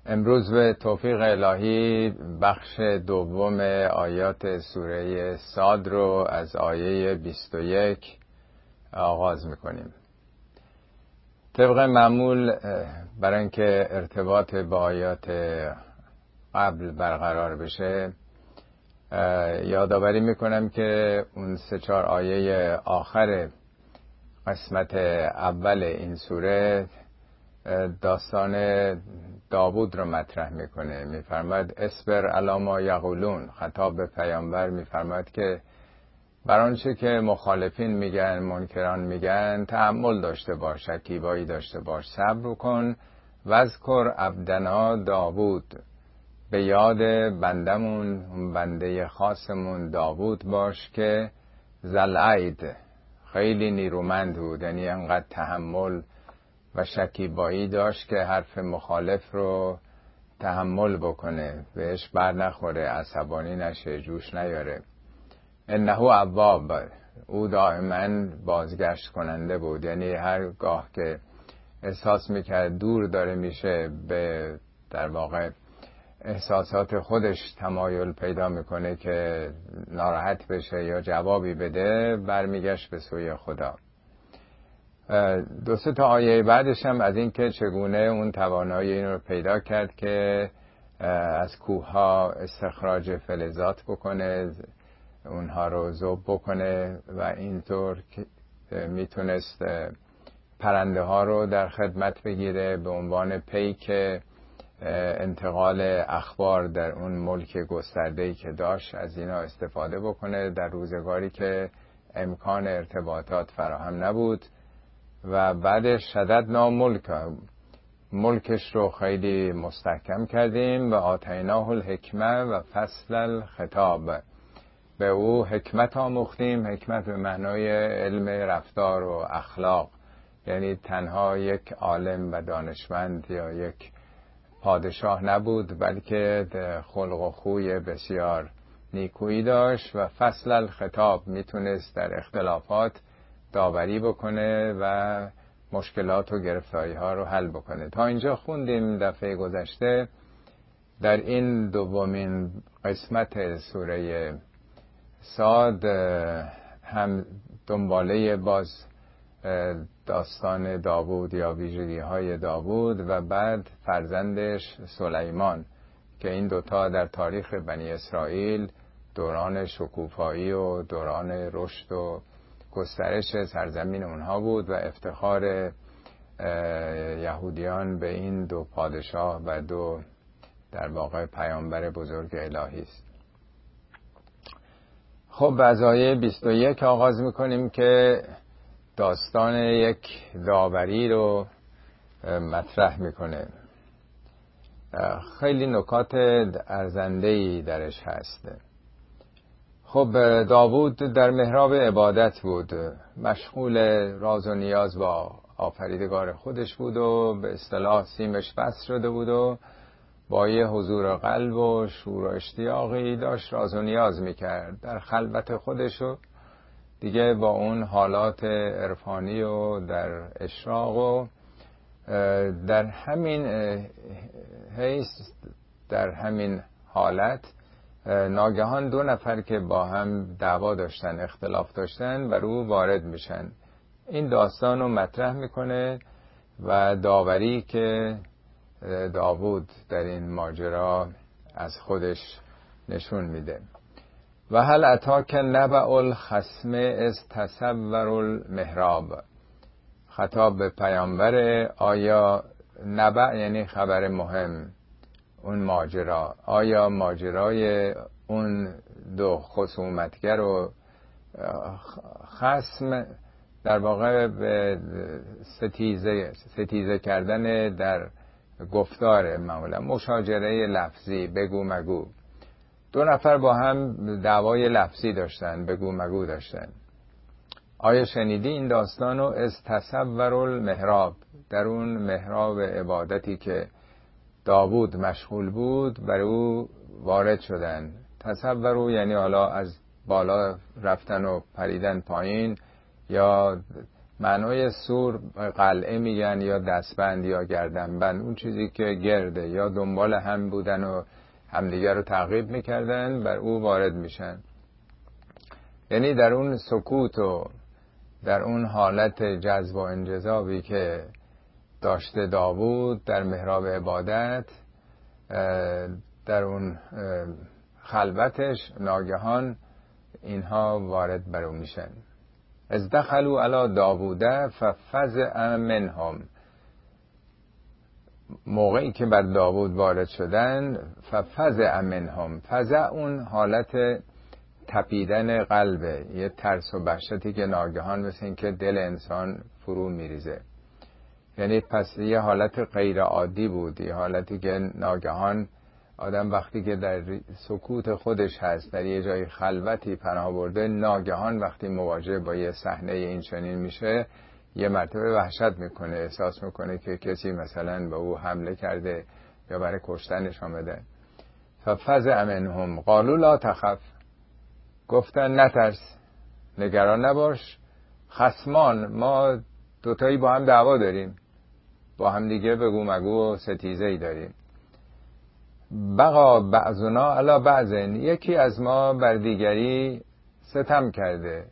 امروز به توفیق الهی بخش دوم آیات سوره ساد رو از آیه 21 آغاز میکنیم. طبق معمول برای اینکه ارتباط با آیات قبل برقرار بشه یادآوری میکنم که اون 3-4 آیه آخر قسمت اول این سوره داستان داوود رو مطرح میکنه. میفرماید اصبر علی ما یقولون، خطاب به پیامبر میفرماید که بر آنچه که مخالفین میگن، منکران میگن، تحمل داشته باش، شکیبایی داشته باش، صبر کن. وذکر عبدنا داوود، به یاد بندمون، بنده خاصمون داوود باش که ذوالعید، خیلی نیرومند بود، یعنی انقدر تحمل و شکیبایی داشت که حرف مخالف رو تحمل بکنه، بهش بر نخوره، عصبانی نشه، جوش نیاره. انه عواب، او دائما بازگشت کننده بود، یعنی هرگاه که احساس میکرد دور داره میشه، به در واقع احساسات خودش تمایل پیدا میکنه که ناراحت بشه یا جوابی بده، برمیگشت به سوی خدا. 2-3 آیه بعدش هم از این که چگونه اون توانایی این رو پیدا کرد که از کوه ها استخراج فلزات بکنه، اونها رو ذوب بکنه و اینطور میتونست پرنده ها رو در خدمت بگیره به عنوان پیک انتقال اخبار در اون ملک گسترده‌ای که داشت، از اینا استفاده بکنه در روزگاری که امکان ارتباطات فراهم نبود. و بعد شددنا ملکه، ملکش رو خیلی مستحکم کردیم. و آتیناه الحکمه و فصل الخطاب، به او حکمت آموختیم. حکمت به معنای علم رفتار و اخلاق، یعنی تنها یک عالم و دانشمند یا یک پادشاه نبود، بلکه خلق و خوی بسیار نیکویی داشت. و فصل الخطاب، میتونست در اختلافات داوری بکنه و مشکلات و گرفتاری ها رو حل بکنه. تا اینجا خوندیم دفعه گذشته. در این دومین قسمت سوره ساد هم دنباله باز داستان داوود یا ویژگی های داوود و بعد فرزندش سلیمان، که این دوتا در تاریخ بنی اسرائیل دوران شکوفایی و دوران رشد و گسترش سرزمین اونها بود و افتخار یهودیان به این 2 پادشاه و 2 در واقع پیامبر بزرگ الهی است. خب از آیه 21 آغاز میکنیم که داستان یک داوری رو مطرح میکنه. خیلی نکات ارزنده‌ای درش هست. خب داوود در محراب عبادت بود، مشغول راز و نیاز با آفریدگار خودش بود و به اصطلاح سیمش بست شده بود و با یه حضور قلب و شور و اشتیاقی داشت راز و نیاز میکرد در خلوت خودشو دیگه با اون حالات عرفانی و در اشراق و در همین حیث در همین حالت ناگهان دو نفر که با هم دعوا داشتن اختلاف داشتن و رو وارد میشن. این داستان رو مطرح میکنه و داوری که داوود در این ماجرا از خودش نشون میده. و هل اتاک نبأ الخصم اذ تسوروا المحراب، خطاب به پیامبر. آیا نبأ یعنی خبر مهم، اون ماجرا، آیا ماجرای اون دو خصومتگر و خصم در واقع به ستیزه کردن در گفتار، معمولا مشاجره لفظی، بگو مگو، دو نفر با هم دعوای لفظی داشتن، بگو مگو داشتن. آیا شنیدی این داستانو؟ از تصور المحراب، در اون محراب عبادتی که داوود مشغول بود بر او وارد شدن. تصور یعنی حالا از بالا رفتن و پریدن پایین، یا معنای سور قلعه میگن، یا دستبند یا گردنبند، اون چیزی که گرده، یا دنبال هم بودن و همدیگر رو تعقیب میکردن بر او وارد میشن. یعنی در اون سکوت و در اون حالت جذب و انجذابی که داشته داوود در محراب عبادت، در اون خلوتش ناگهان اینها وارد بر او میشن. از دخلوا علی داوود ففزع منهم، موقعی که بر داوود وارد شدن، ففزع منهم، فزع اون حالت تپیدن قلبه، یه ترس و وحشتی که ناگهان مثل این که دل انسان فرو میریزه. یعنی پس یه حالت غیر عادی بود، یه حالتی که ناگهان آدم وقتی که در سکوت خودش هست، در یه جای خلوتی پناه برده، ناگهان وقتی مواجه با یه صحنه این چنین میشه، یه مرتبه وحشت میکنه، احساس میکنه که کسی مثلا به او حمله کرده یا برای کشتنش آمده. ففزع منهم قالوا لا تخف، گفتن نترس، نگران نباش، خصمان، ما دوتایی با هم دعوا داریم، با هم دیگه بگو مگو و ستیزه‌ای داریم. بقا بعضنا علی بعض، یکی از ما بر دیگری ستم کرده،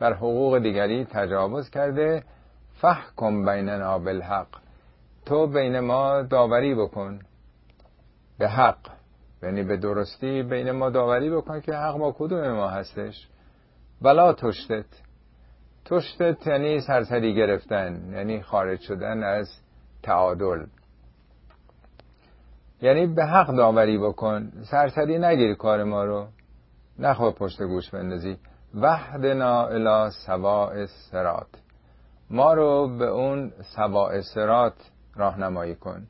بر حقوق دیگری تجاوز کرده. فحکم بیننا بالحق، تو بین ما داوری بکن به حق، یعنی به درستی بین ما داوری بکن که حق با کدوم ما هستش. ولا تشتت، تشتت یعنی سرسری گرفتن، یعنی خارج شدن از تعادل، یعنی به حق داوری بکن، سرسری نگیر کار ما رو، نخواه پشت گوش بندازی. وحدنا الی سواء الصراط، ما رو به اون سواء الصراط راهنمایی کن.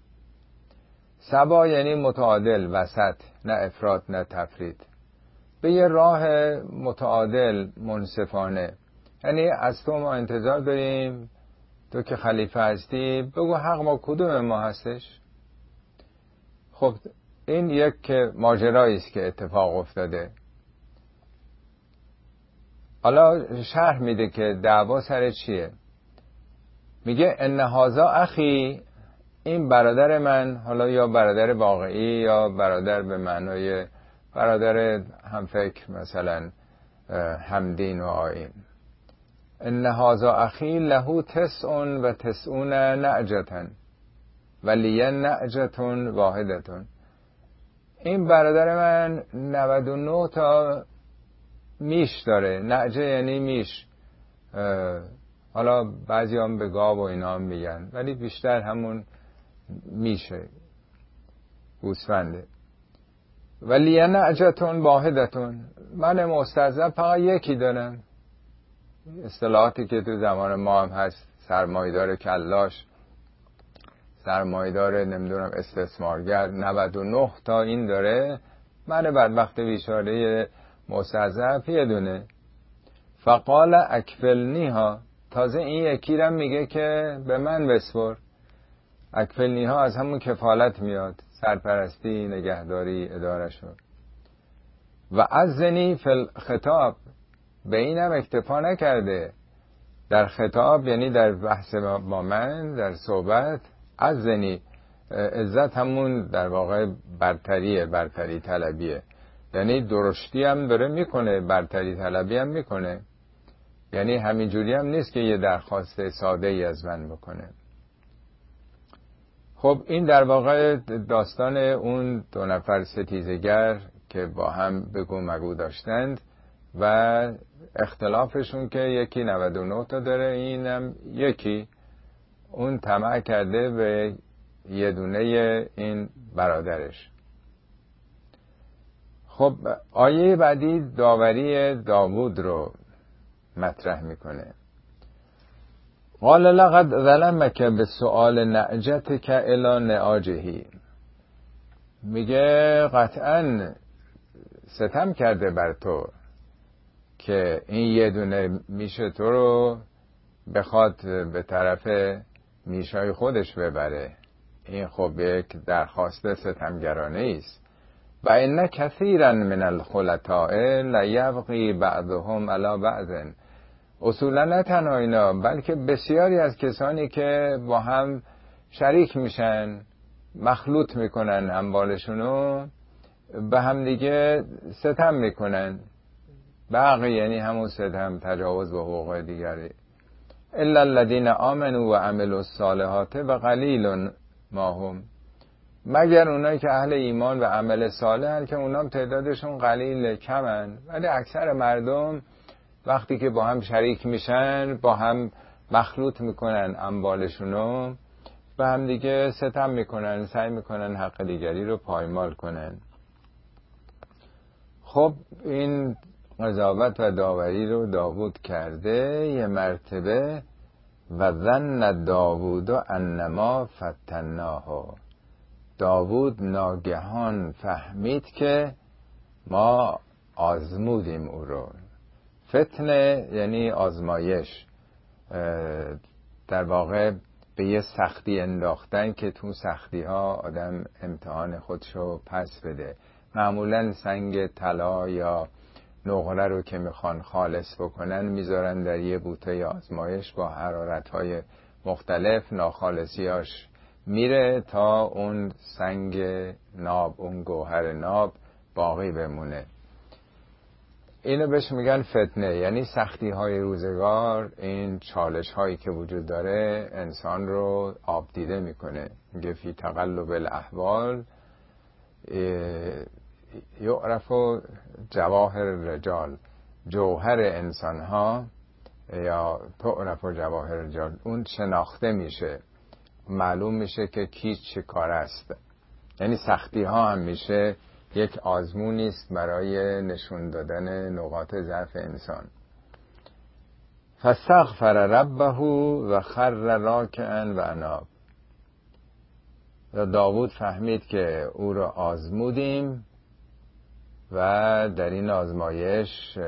سوا یعنی متعادل، وسط، نه افراط نه تفرید، به یه راه متعادل منصفانه. یعنی از تو ما انتظار داریم، تو که خلیفه هستی بگو حق ما کدوم ما هستش. خب این یک ماجرایی است که اتفاق افتاده. حالا شرح میده که دعوا سر چیه. میگه ان هذا اخی، این برادر من، حالا یا برادر واقعی یا برادر به معنای برادر همفکر، مثلا همدین و آیین. ان هذا اخی له 99 نعجة ولی نعجة واحدة، این برادر من 99 تا میش داره. نعجه یعنی میش، حالا بعضی هم به گاو و اینا هم میگن، ولی بیشتر همون میشه، گوسفنده. ولی نعجتون واحدتون، من مستعذب فقط یکی دارم. اصطلاحاتی که تو زمان ما هم هست، سرمایدار کلاش، سرمایدار نمیدونم استثمارگر، 99 تا این داره، من بدبخت بیچاره مستعذب یه دونه. فقال اکفلنیها، تازه این یکی رم میگه که به من بسپر. اکفلنی ها از همون کفالت میاد، سرپرستی، نگهداری، اداره شد. و عزنی فل خطاب، به اینم اکتفا نکرده، در خطاب یعنی در بحث با من، در صحبت، عزنی، عزت همون در واقع برتریه، برتری طلبیه، یعنی درشتی هم داره میکنه، برتری طلبی هم میکنه، یعنی همینجوری هم نیست که یه درخواست ساده ای از من بکنه. خب این در واقع داستان اون دو نفر ستیزگر که با هم بگو مگو داشتند و اختلافشون که یکی 99 تا داره، اینم یکی، اون طمع کرده به یه دونه این برادرش. خب آیه بعدی داوری داوود رو مطرح میکنه. قال لقد ظلمك بسؤال نعجتك الى نعاجه، میگه قطعا ستم کرده بر تو که این یه دونه میشه تو رو بخواد به طرف میشای خودش ببره. این خب یک درخواست ستمگرانه است. و ان کثیرا من الخلطاء لیبغی بعضهم علی بعض، اصولا نه تنها اینا بلکه بسیاری از کسانی که با هم شریک میشن، مخلوط میکنن اموالشونو، به هم دیگه ستم میکنن. بغی یعنی همون ستم، تجاوز به حقوق دیگری. الا الذین آمنوا و عملوا الصالحات و قلیل ما هم، مگر اونایی که اهل ایمان و عمل صالحن که اونام تعدادشون قلیل، کمن. ولی اکثر مردم وقتی که با هم شریک میشن، با هم مخلوط میکنن اموالشونو، به هم دیگه ستم میکنن، سعی میکنن حق دیگری رو پایمال کنن. خب این قضاوت و داوری رو داوود کرده یه مرتبه. و ظن داوود انما فتناه، داوود ناگهان فهمید که ما آزمودیم او رو. فتنه یعنی آزمایش، در واقع به یه سختی انداختن که تو سختی ها آدم امتحان خودشو پس بده. معمولا سنگ طلا یا نقره رو که میخوان خالص بکنن میذارن در یه بوته آزمایش، با حرارت‌های مختلف ناخالصیاش میره تا اون سنگ ناب، اون گوهر ناب باقی بمونه. اینو بهش میگن فتنه، یعنی سختی‌های روزگار، این چالش‌هایی که وجود داره انسان رو آبدیده میکنه. میگه فی تقلب الاحوال یعرف جواهر رجال، جوهر انسان ها یا تعرف جواهر رجال، اون شناخته میشه، معلوم میشه که کی چه کار است. یعنی سختی ها هم میشه یک آزمونی است برای نشون دادن نقاط ضعف انسان. فاستغفر ربه و خر راکعا و اناب، و داوود فهمید که او را آزمودیم و در این آزمایش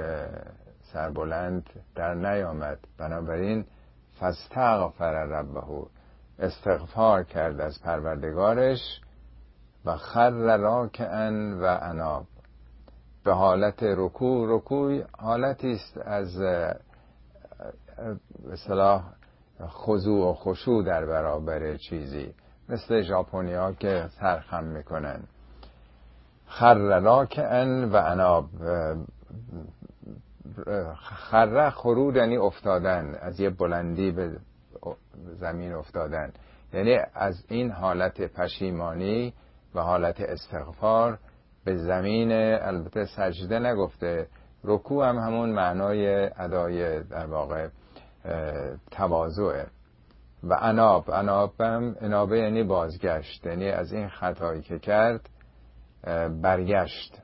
سربلند در نیامد، بنابراین فاستغفر ربه، استغفار کرد از پروردگارش و خر راکعا و اناب، به حالت رکوع. رکوع حالتی است از به اصطلاح خضوع و خشوع در برابر چیزی، مثل ژاپنی‌ها که سرخم میکنن. خر راکعا و اناب، خر خرود یعنی افتادن، از یه بلندی به زمین افتادن، یعنی از این حالت پشیمانی و حالت استغفار به زمین. البته سجده نگفته، رکوع هم همون معنای ادای در واقع تواضعه. و اناب، انابه یعنی بازگشت، یعنی از این خطایی که کرد برگشت.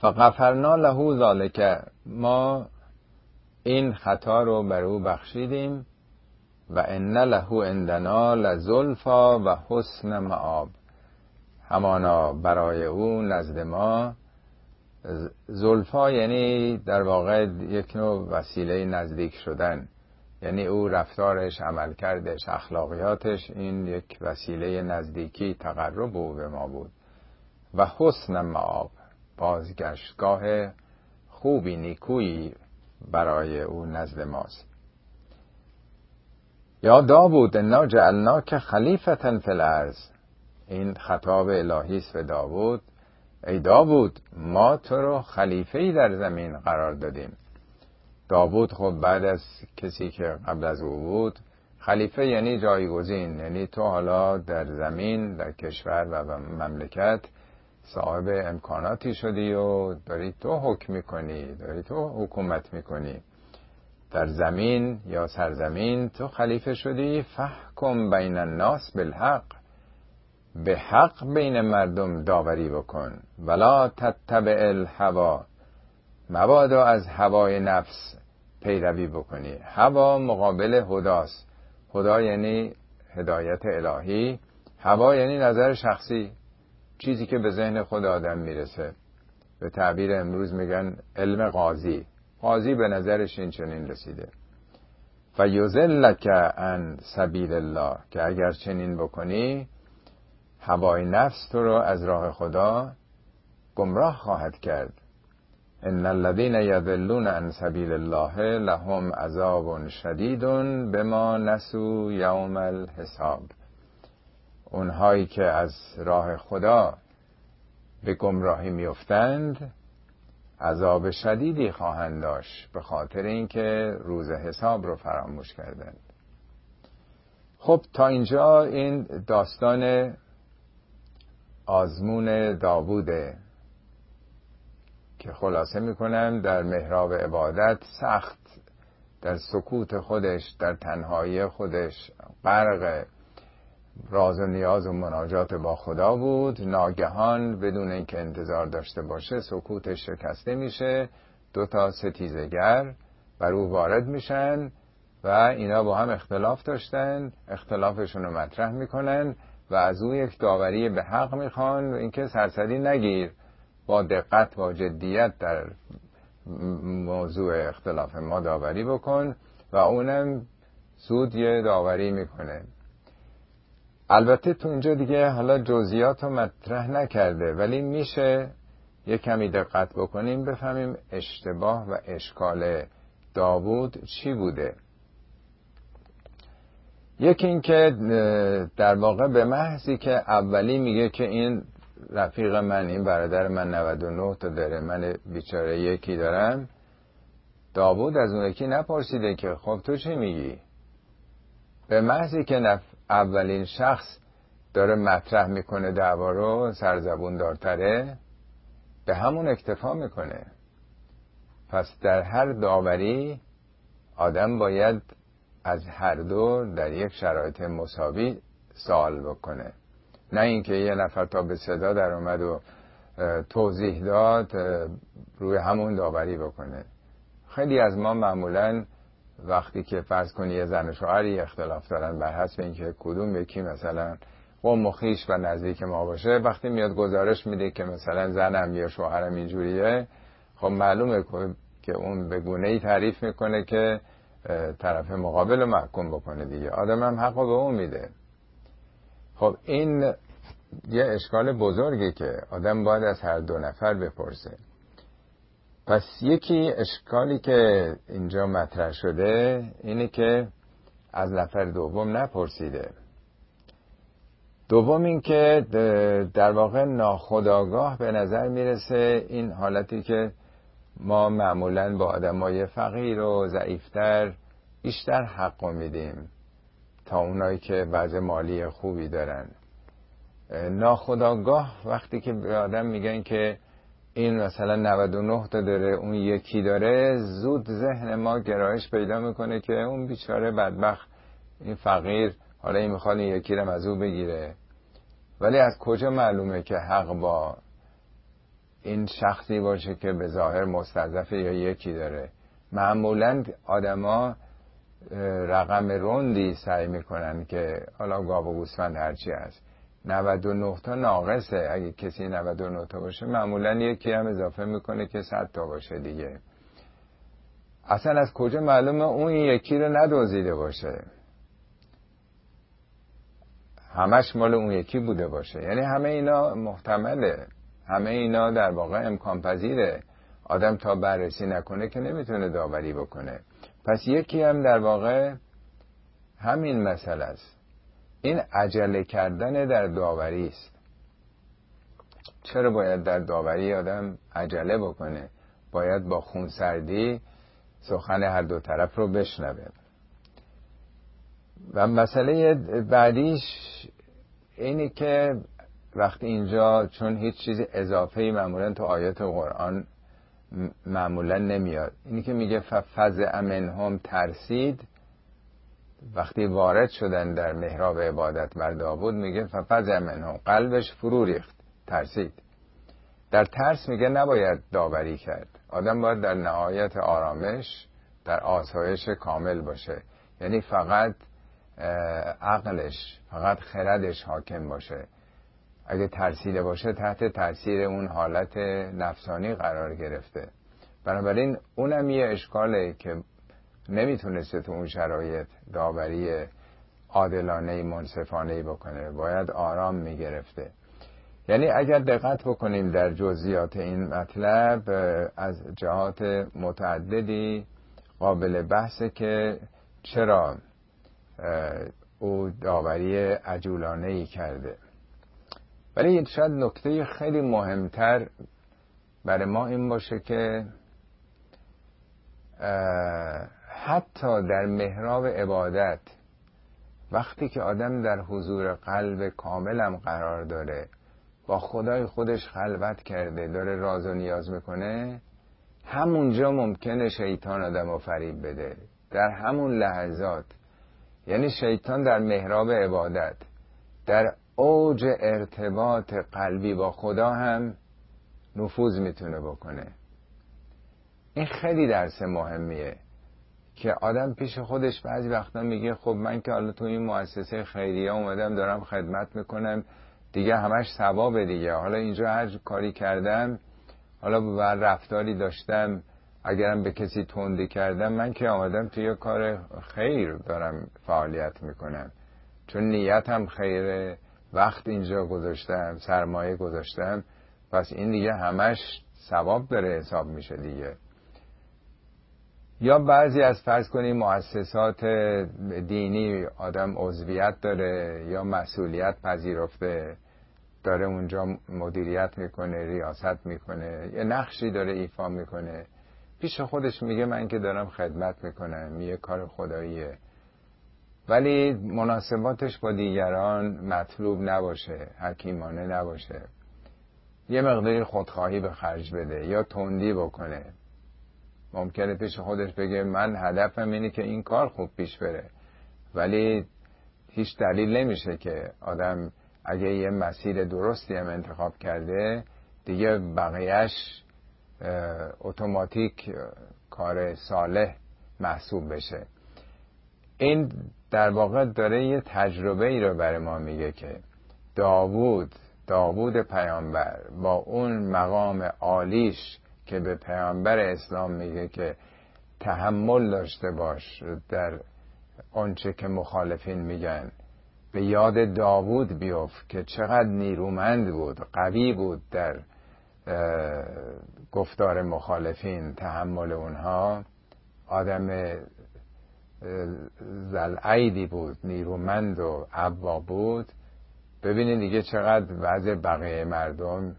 فغفرنا له ذلک، ما این خطا رو بر او بخشیدیم. و ان له عندنا لزلفا و حسن مآب، همانا برای او نزد ما زلفا یعنی در واقع یک نوع وسیله نزدیک شدن، یعنی او رفتارش، عملکردش، اخلاقیاتش این یک وسیله نزدیکی تقرب او به ما بود. و حسن مآب، بازگشتگاه خوبی نیکویی برای او نزد ماست. یا داوود انا جعلناک خلیفة فی الارض، این خطاب الهی است به داوود. ای داوود ما تو رو خلیفه‌ای در زمین قرار دادیم. داوود خب بعد از کسی که قبل از او بود، خلیفه یعنی جایگزین، یعنی تو حالا در زمین، در کشور و مملکت صاحب امکاناتی شدی و داری تو حکم میکنی، داری تو حکومت میکنی در زمین یا سرزمین، تو خلیفه شدی. فحکم بین الناس بالحق، به حق بین مردم داوری بکن. ولا تتبع الهوا، مبادا از هوای نفس پیروی بکنی. هوا مقابل هداست. هدا یعنی هدایت الهی، هوا یعنی نظر شخصی، چیزی که به ذهن خود آدم میرسه. به تعبیر امروز میگن علم قاضی، قاضی به نظرش این چنین رسیده. فیضلک عن سبیل الله، که اگر چنین بکنی هوای نفس تو رو از راه خدا گمراه خواهد کرد. ان الذين يضلون عن سبيل الله لهم عذاب شدید بما نسوا يوم الحساب، اونهایی که از راه خدا به گمراهی میافتند عذاب شدیدی خواهند داشت به خاطر اینکه روز حساب رو فراموش کردند. خب تا اینجا این داستان آزمون داووده که خلاصه میکنم در محراب عبادت سخت در سکوت خودش، در تنهایی خودش غرق راز و نیاز و مناجات با خدا بود. ناگهان بدون اینکه انتظار داشته باشه سکوتش شکسته میشه، دو تا ستیزگر بر او وارد میشن و اینا با هم اختلاف داشتن، اختلافشون رو مطرح میکنن و از او یک داوری به حق میخوان، اینکه سرسری نگیر، با دقت و جدیت در موضوع اختلاف ما داوری بکن و اونم زود یه داوری میکنه. البته تو اینجا دیگه حالا جزئیات رو مطرح نکرده، ولی میشه یه کمی دقت بکنیم بفهمیم اشتباه و اشکال داوود چی بوده. یکی این که در واقع به محضی که اولی میگه که این رفیق من، این برادر من 99 تا داره، من بیچاره یکی دارم، داوود از اون یکی نپرسیده که خب تو چی میگی؟ به محضی که اولین شخص داره مطرح میکنه دعوا رو، سرزبون دارتره، به همون اکتفا میکنه. پس در هر داوری آدم باید از هر دو در یک شرایط مساوی سوال بکنه، نه اینکه یه نفر تا به صدا در اومد و توضیح داد روی همون داوری بکنه. خیلی از ما معمولاً وقتی که فرض کنی یه زن و شوهری اختلاف دارن بر حسب اینکه کدوم یکی مثلا قوم و خویش و نزدیک ما باشه، وقتی میاد گزارش میده که مثلا زنم یا شوهرم اینجوریه، خب معلومه که اون به گونه‌ای تعریف میکنه که طرف مقابل محکوم بکنه دیگه، آدم هم حق رو به اون میده. خب این یه اشکال بزرگی که آدم باید از هر دو نفر بپرسه. پس یکی اشکالی که اینجا مطرح شده اینه که از نفر دوم نپرسیده. دوم این که در واقع ناخودآگاه به نظر میرسه، این حالتی که ما معمولاً با آدمای فقیر و ضعیفتر بیشتر حق میدیم تا اونایی که وضع مالی خوبی دارن. ناخودآگاه وقتی که به آدم میگن که این مثلا 99 تا داره اون یکی داره، زود ذهن ما گرایش پیدا میکنه که اون بیچاره بدبخت، این فقیر، حالا این میخواد این یکی رو از او بگیره. ولی از کجا معلومه که حق با این شخصی باشه که به ظاهر مستضعف یا یکی داره؟ معمولا آدما رقم رندی سعی میکنن که حالا گاو و گوسفند هرچی هست، 99 تا ناقصه. اگه کسی 99 تا باشه معمولا یکی هم اضافه میکنه که 100 تا باشه دیگه. اصلا از کجا معلومه اون یکی رو ندوزیده باشه، همش مال اون یکی بوده باشه؟ یعنی همه اینا محتمله، همه اینا در واقع امکان پذیره. آدم تا بررسی نکنه که نمیتونه داوری بکنه. پس یکی هم در واقع همین مسئله است. این عجله کردن در داوری است. چرا باید در داوری آدم عجله بکنه؟ باید با خونسردی سخن هر دو طرف رو بشنوه. و مسئله بعدیش اینی که وقتی اینجا چون هیچ چیز اضافه‌ای معمولا تو آیات قرآن معمولا نمیاد، اینی که میگه ففزع منهم، ترسید. وقتی وارد شدن در محراب عبادت بر داوود میگه ففزع منهم، قلبش فرو ریخت، ترسید. در ترس میگه نباید داوری کرد، آدم باید در نهایت آرامش در آسایش کامل باشه، یعنی فقط عقلش، فقط خردش حاکم باشه. اگه ترسیده باشه تحت تاثیر اون حالت نفسانی قرار گرفته. بنابراین اونم یه اشکاله که نمیتونسته تو اون شرایط داوری عادلانه منصفانه بکنه، باید آرام میگرفته. یعنی اگر دقت بکنیم در جزئیات این مطلب از جهات متعددی قابل بحثه که چرا او داوری عجولانه‌ای کرده. ولی شاید نکته خیلی مهمتر برای ما این باشه که حتی در محراب عبادت وقتی که آدم در حضور قلب کاملم قرار داره، با خدای خودش خلوت کرده، داره راز و نیاز میکنه، همونجا ممکنه شیطان آدم رو فریب بده، در همون لحظات. یعنی شیطان در محراب عبادت، در اوج ارتباط قلبی با خدا هم نفوذ میتونه بکنه. این خیلی درس مهمیه که آدم پیش خودش بعضی وقتا میگه خب من که حالا تو این مؤسسه خیریه اومدم دارم خدمت میکنم دیگه، همش ثوابه دیگه، حالا اینجا هر کاری کردم، حالا بر رفتاری داشتم، اگرم به کسی تندی کردم، من که آمدم توی کار خیر دارم فعالیت میکنم، چون نیتم خیره، وقت اینجا گذاشتم، سرمایه گذاشتم، پس این دیگه همش ثواب داره حساب میشه دیگه. یا بعضی از فرض کنیم مؤسسات دینی آدم عضویت داره یا مسئولیت پذیرفته، داره اونجا مدیریت میکنه، ریاست میکنه، یه نقشی داره ایفا میکنه، پیش خودش میگه من که دارم خدمت میکنم، یه کار خداییه، ولی مناسباتش با دیگران مطلوب نباشه، حکیمانه نباشه، یه مقداری خودخواهی به خرج بده یا تندی بکنه. ممکنه پیش خودش بگه من هدفم اینه که این کار خوب پیش بره، ولی هیچ دلیل نمیشه که آدم اگه یه مسیر درستی هم انتخاب کرده دیگه بقیهش اتوماتیک کار صالح محسوب بشه. این در واقع داره یه تجربه ای رو برای ما میگه که داوود پیامبر با اون مقام عالیش که به پیامبر اسلام میگه که تحمل داشته باش در آنچه که مخالفین میگن، به یاد داوود بیفت که چقدر نیرومند بود، قوی بود در گفتار مخالفین، تحمل اونها. آدم ذلعیدی بود، نیرومند و عبا بود. ببینید دیگه چقدر وضع بقیه مردم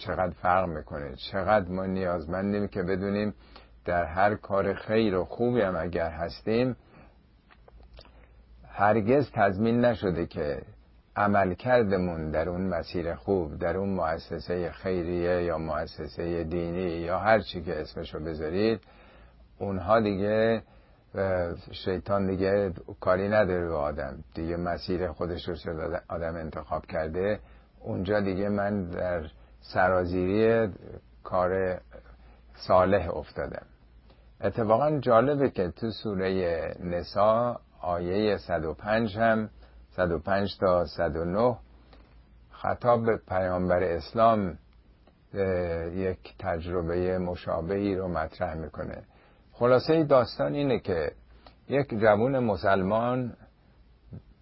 چقدر فرق میکنه، چقدر ما نیازمندیم که بدونیم در هر کار خیر و خوبی هم اگر هستیم، هرگز تضمین نشده که عمل کردمون در اون مسیر خوب، در اون مؤسسه خیریه یا مؤسسه دینی یا هر چی که اسمشو بذارید، اونها دیگه شیطان دیگه کاری نداره به آدم، دیگه مسیر خودش رو شده آدم انتخاب کرده، اونجا دیگه من در سرازیری کار صالح افتادم. اتفاقا جالبه که تو سوره نساء آیه 105 هم 105 تا 109 خطاب به پیامبر اسلام یک تجربه مشابهی رو مطرح میکنه. خلاصه داستان اینه که یک جوان مسلمان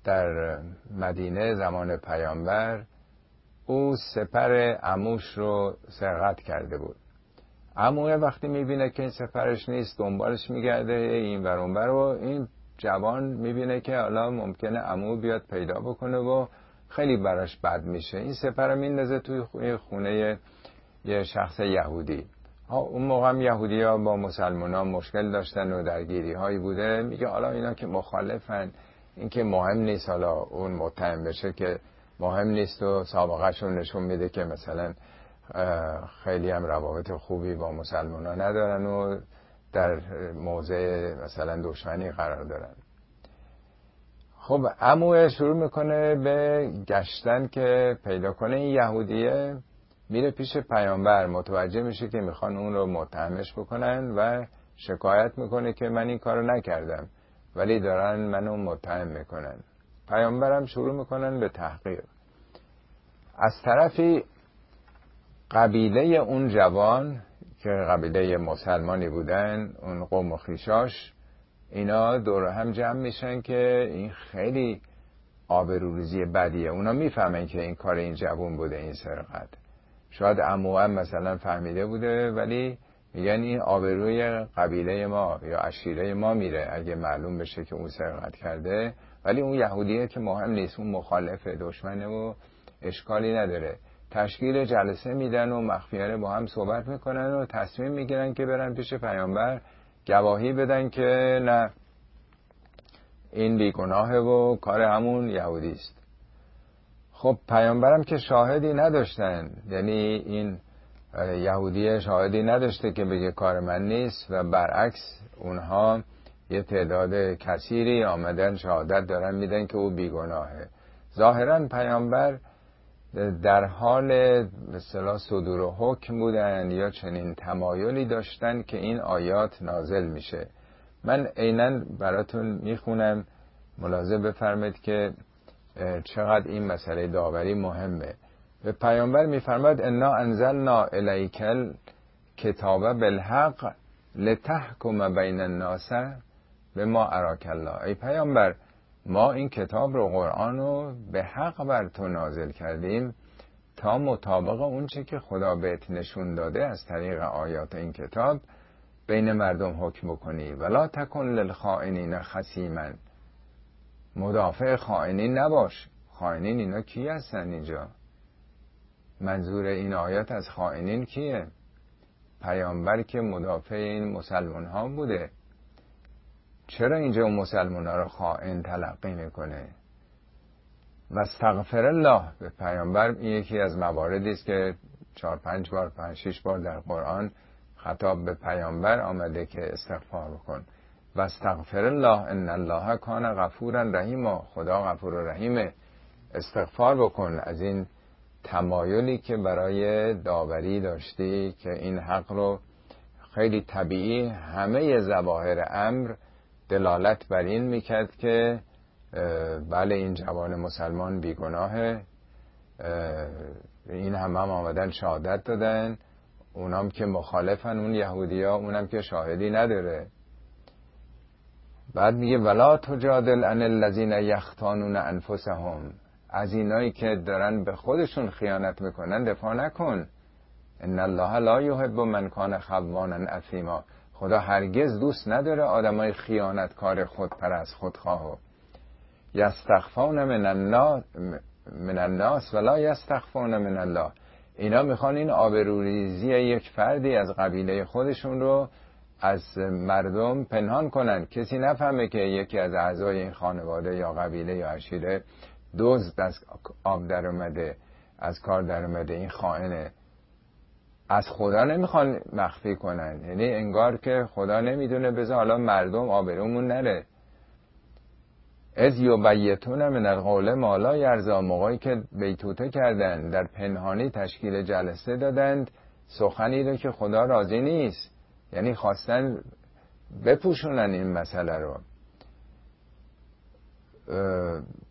در مدینه زمان پیامبر، او سپر عموش رو سرقت کرده بود. عموش وقتی میبینه که این سپرش نیست دنبالش میگرده این ور اون ور، و این جوان میبینه که حالا ممکنه عمو بیاد پیدا بکنه و خیلی براش بد میشه. این سپر رو میندازه توی خونه یه شخص یهودی. اون موقع هم یهودی ها با مسلمان ها مشکل داشتن و درگیری هایی بوده. میگه حالا اینا که مخالفن، این که مهم نیست حالا اون متهم بشه که مهم نیست، و سابقه شون نشون میده که مثلا خیلی هم روابط خوبی با مسلمان ها ندارن و در موضع مثلا دشمنی قرار دارن. خب عموه شروع میکنه به گشتن که پیدا کنه این یهودیه. میره پیش پیامبر، متوجه میشه که میخوان اون رو متهمش بکنن و شکایت میکنه که من این کارو نکردم ولی دارن منو متهم میکنن. پیامبرم شروع میکنن به تحقیق. از طرفی قبیله اون جوان که قبیله مسلمانی بودن، اون قوم و خیشاش، اینا دور هم جمع میشن که این خیلی آبروریزی بدیه. اونا میفهمن که این کار این جوان بوده، این سرقت. شاید عموام مثلا فهمیده بوده ولی میگن این آبروی قبیله ما یا عشیره ما میره اگه معلوم بشه که اون سرقت کرده. ولی اون یهودیه که مهم نیست، اون مخالف دشمنه و اشکالی نداره. تشکیل جلسه میدن و مخفیانه با هم صحبت میکنن و تصمیم میگیرن که برن پیش پیامبر گواهی بدن که نه این بیگناهه و کار همون یهودی است. خب پیامبرم که شاهدی نداشتن، یعنی این یهودی شاهدی نداشته که بگه کار من نیست، و برعکس اونها یه تعداد کثیری آمدن شهادت دارن میدن که او بیگناهه. ظاهرا پیامبر در حال به اصطلاح صدور و حکم بودن یا چنین تمایلی داشتن که این آیات نازل میشه. من عیناً براتون میخونم، ملاحظه بفرمایید که چقدر این مسئله داوری مهمه. به پیامبر میفرماد انا انزلنا الیک الکتاب بالحق لتحکم بین الناس بما اراک الله. ای پیامبر، ما این کتاب رو، قرآن رو به حق بر تو نازل کردیم تا مطابق اون چه که خدا بهت نشون داده از طریق آیات این کتاب بین مردم حکم بکنی. ولا تکن للخائنین خصیما، مدافع خائنین نباش. خائنین اینا کی هستن اینجا؟ منظور این آیات از خائنین کیه؟ پیامبر که مدافع این مسلمان ها بوده، چرا اینجا اون مسلمان ها رو خائن تلقی میکنه؟ و استغفر الله. به پیامبر این یکی از مواردی است که 4-5 بار 5-6 بار در قرآن خطاب به پیامبر آمده که استغفار بکن. و استغفر الله ان الله کان غفورا رحیما. خدا غفور و رحیمه. استغفار بکن از این تمایلی که برای داوری داشتی که این حق رو. خیلی طبیعی همه ظواهر امر دلالت بر این میکرد که بله این جوان مسلمان بیگناهه. این هم آمدن شهادت دادن. اونام که مخالفن، اون یهودی ها، اونم که شاهدی نداره. بعد میگه ولا تجادل عن الذین یختانون انفسهم. از اینایی که دارن به خودشون خیانت میکنن دفاع نکن. ان الله لا یحب من کان خوانا اثیما. خدا هرگز دوست نداره آدمای خیانتکار، خودپرست، خودخواه. یستخفون من الناس ولا یستخفون من الله. اینا میخوان این آبروریزی یک فردی از قبیله خودشون رو از مردم پنهان کنن، کسی نفهمه که یکی از اعضای این خانواده یا قبیله یا عشیره دزد از آب در اومده، از کار در اومده، این خائنه. از خدا نمیخوان مخفی کنن، یعنی انگار که خدا نمیدونه، بذار حالا مردم آبرومون نره. از یبیتون من القول ما لا یرضی. موقعی که بیتوته کردن، در پنهانی تشکیل جلسه دادند سخنی رو که خدا راضی نیست، یعنی خواستن بپوشونن این مسئله رو.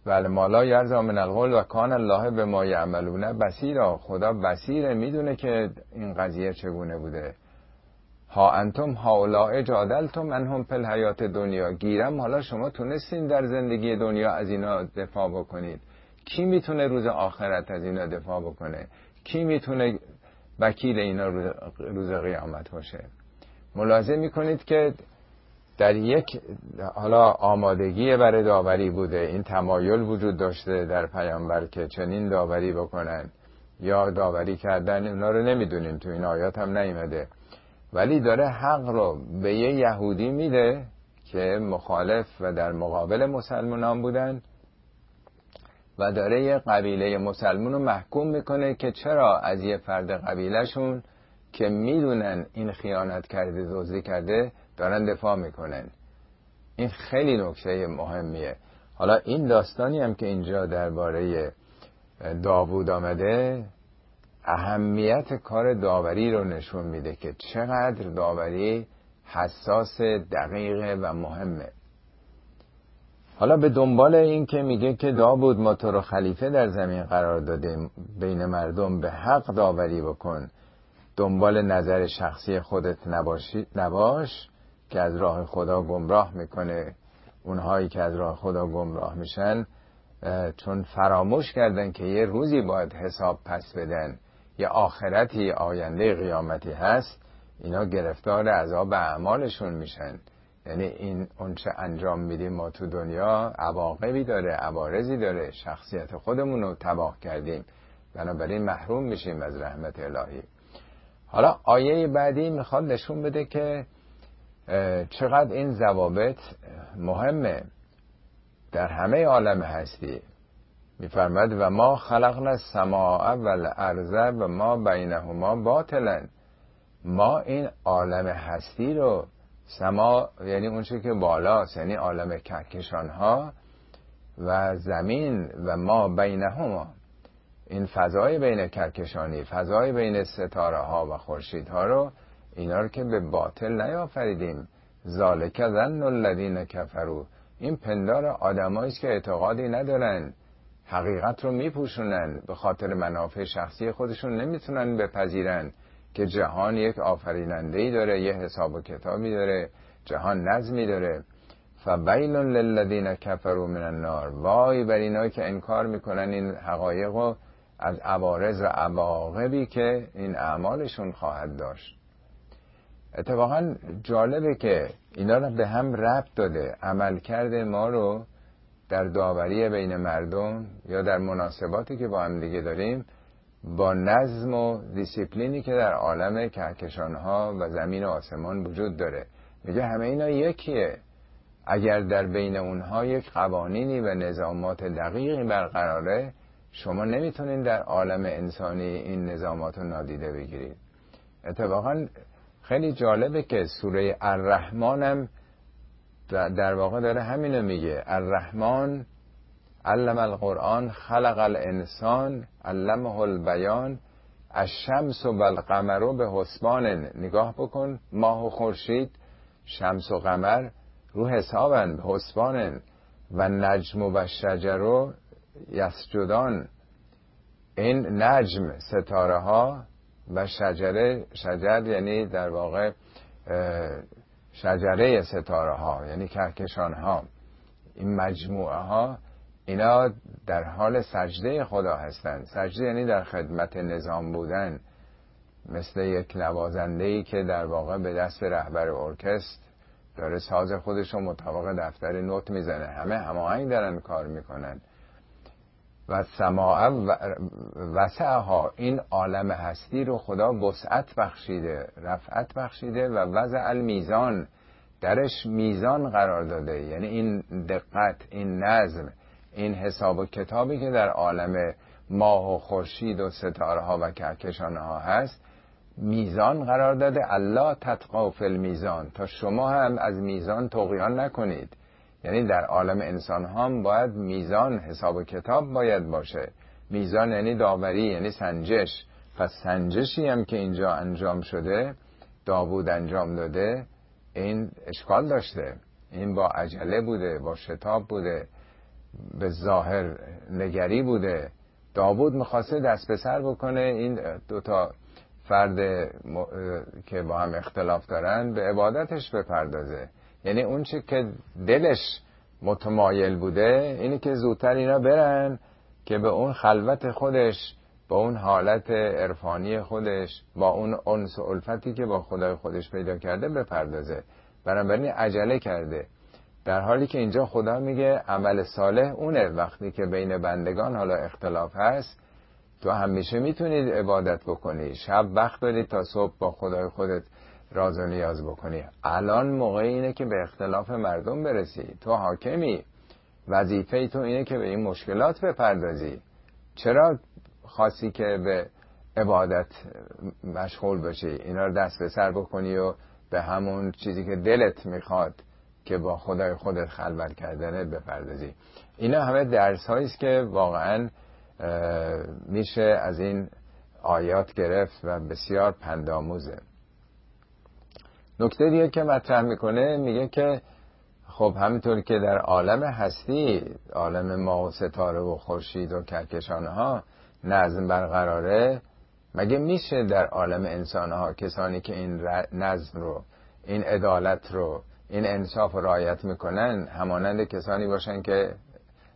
بله مالا یرزا من القول و کان الله به ما یعملونه بصیرا، خدا بصیره، میدونه که این قضیه چگونه بوده. ها انتم هاولاء جادلتم انهم فل حیات دنیا، گیرم حالا شما تونستین در زندگی دنیا از اینا دفاع بکنید، کی میتونه روز آخرت از اینا دفاع بکنه؟ کی میتونه وکیل اینا روز قیامت باشه؟ ملاحظه میکنید که در یک حالا آمادگی برای داوری بوده، این تمایل وجود داشته در پیامبر که چنین داوری بکنن یا داوری کردن، اونا رو نمیدونیم، تو این آیات هم نیومده، ولی داره حق رو به یه یهودی میده که مخالف و در مقابل مسلمانان بودن و داره یه قبیله مسلمان رو محکوم میکنه که چرا از یه فرد قبیلهشون که میدونن این خیانت کرده، دزدی کرده، دارن دفاع میکنن. این خیلی نکته مهمیه. حالا این داستانی هم که اینجا درباره داوود آمده اهمیت کار داوری رو نشون میده که چقدر داوری حساس، دقیقه و مهمه. حالا به دنبال این که میگه که داوود ما تو رو خلیفه در زمین قرار دادیم بین مردم، به حق داوری بکن، دنبال نظر شخصی خودت نباش که از راه خدا گمراه میکنه. اونهایی که از راه خدا گمراه میشن چون فراموش کردن که یه روزی باید حساب پس بدن، یه آخرتی، آینده قیامتی هست، اینا گرفتار عذاب اعمالشون میشن. یعنی این اونچه انجام میدیم ما تو دنیا عواقبی داره، عوارضی داره، شخصیت خودمون رو تباه کردیم، بنابراین محروم میشیم از رحمت الهی. حالا آیه بعدی میخواد نشون بده که چقدر این ضوابط مهمه در همه عالم هستی. میفرماد و ما خلقنا السماء والارض و ما بینهما باطلا، ما این عالم هستی رو، سما یعنی اون چیزی که بالاست، یعنی عالم کهکشان ها، و زمین و ما بینهما، این فضای بین کهکشانی، فضای بین ستاره ها و خورشید ها رو، اینا رو که به باطل نیافریدیم. ذالک ظن الذین کفروا، این پندار آدمایی است که اعتقادی ندارن، حقیقت رو میپوشونن، به خاطر منافع شخصی خودشون نمیتونن بپذیرن که جهان یک آفریننده‌ای داره، یه حساب و کتابی داره، جهان نظمی داره. فویل للذین کفروا من النار، وای بر اینایی که انکار میکنن این حقایق رو از عوارض و عواقبی که این اعمالشون خواهد داشت. اتفاقا جالبه که اینا رو به هم ربط داده، عملکرد ما رو در داوری بین مردم یا در مناسباتی که با هم دیگه داریم با نظم و دیسیپلینی که در عالم کهکشان‌ها و زمین و آسمان وجود داره. میگه همه اینا یکیه، اگر در بین اونها یک قوانینی و نظامات دقیقی برقراره، شما نمیتونین در عالم انسانی این نظامات رو نادیده بگیرید. اتفاقا خیلی جالبه که سوره الرحمن هم در واقع داره همینو میگه. الرحمن علم القرآن، خلق الانسان، علمه البیان، الشمس و القمر به حسبان. نگاه بکن، ماه و خورشید، شمس و قمر رو حسابن، به حسبان. و نجم و شجر و یسجدان، این نجم ستاره ها و شجر یعنی در واقع شجره ستاره ها، یعنی کهکشان ها، این مجموعه ها، اینا در حال سجده خدا هستند. سجده یعنی در خدمت نظام بودن، مثل یک نوازنده‌ای که در واقع به دست رهبر ارکستر داره ساز خودش رو مطابق دفتر نوت میزنه، همه هماهنگ دارن کار میکنن. و سماع وسعها، این عالم هستی رو خدا وسعت بخشیده، رفعت بخشیده. و وضع المیزان، درش میزان قرار داده، یعنی این دقت، این نظم، این حساب و کتابی که در عالم ماه و خورشید و ستاره ها و کهکشان ها هست، میزان قرار داده. الله تطغوا فی المیزان، تا شما هم از میزان طغیان نکنید. یعنی در عالم انسان ها هم باید میزان، حساب و کتاب باید باشه. میزان یعنی داوری، یعنی سنجش. پس سنجشی هم که اینجا انجام شده، داوود انجام داده، این اشکال داشته، این با عجله بوده، با شتاب بوده. به ظاهر نگری بوده. داوود میخواسته دست به سر بکنه این دوتا فرد که با هم اختلاف دارن به عبادتش بپردازه، یعنی اون چی که دلش متمایل بوده اینی که زودتر اینا برن که به اون خلوت خودش، با اون حالت عرفانی خودش، با اون انس و الفتی که با خدای خودش پیدا کرده بپردازه، بنابراین عجله کرده. در حالی که اینجا خدا میگه عمل صالح اونه وقتی که بین بندگان حالا اختلاف هست تو همیشه میتونید عبادت بکنی، شب وقت دارید تا صبح با خدای خودت راز و نیاز بکنی. الان موقع اینه که به اختلاف مردم برسی، تو حاکمی، وظیفه تو اینه که به این مشکلات بپردازی. چرا خاصی که به عبادت مشغول بشی، اینا رو دست به سر بکنی و به همون چیزی که دلت میخواد که با خدای خودت خلوت کردنه بپردازی. اینا همه درس هاییست که واقعا میشه از این آیات گرفت و بسیار پندآموزه. نکته دیگه که مطرح میکنه میگه که خب همینطور که در عالم هستی، عالم ما و ستاره و خورشید و کهکشانها نظم برقراره، مگه میشه در عالم انسانها کسانی که این نظم رو، این عدالت رو، این انصاف رو رعایت میکنن همانند کسانی باشن که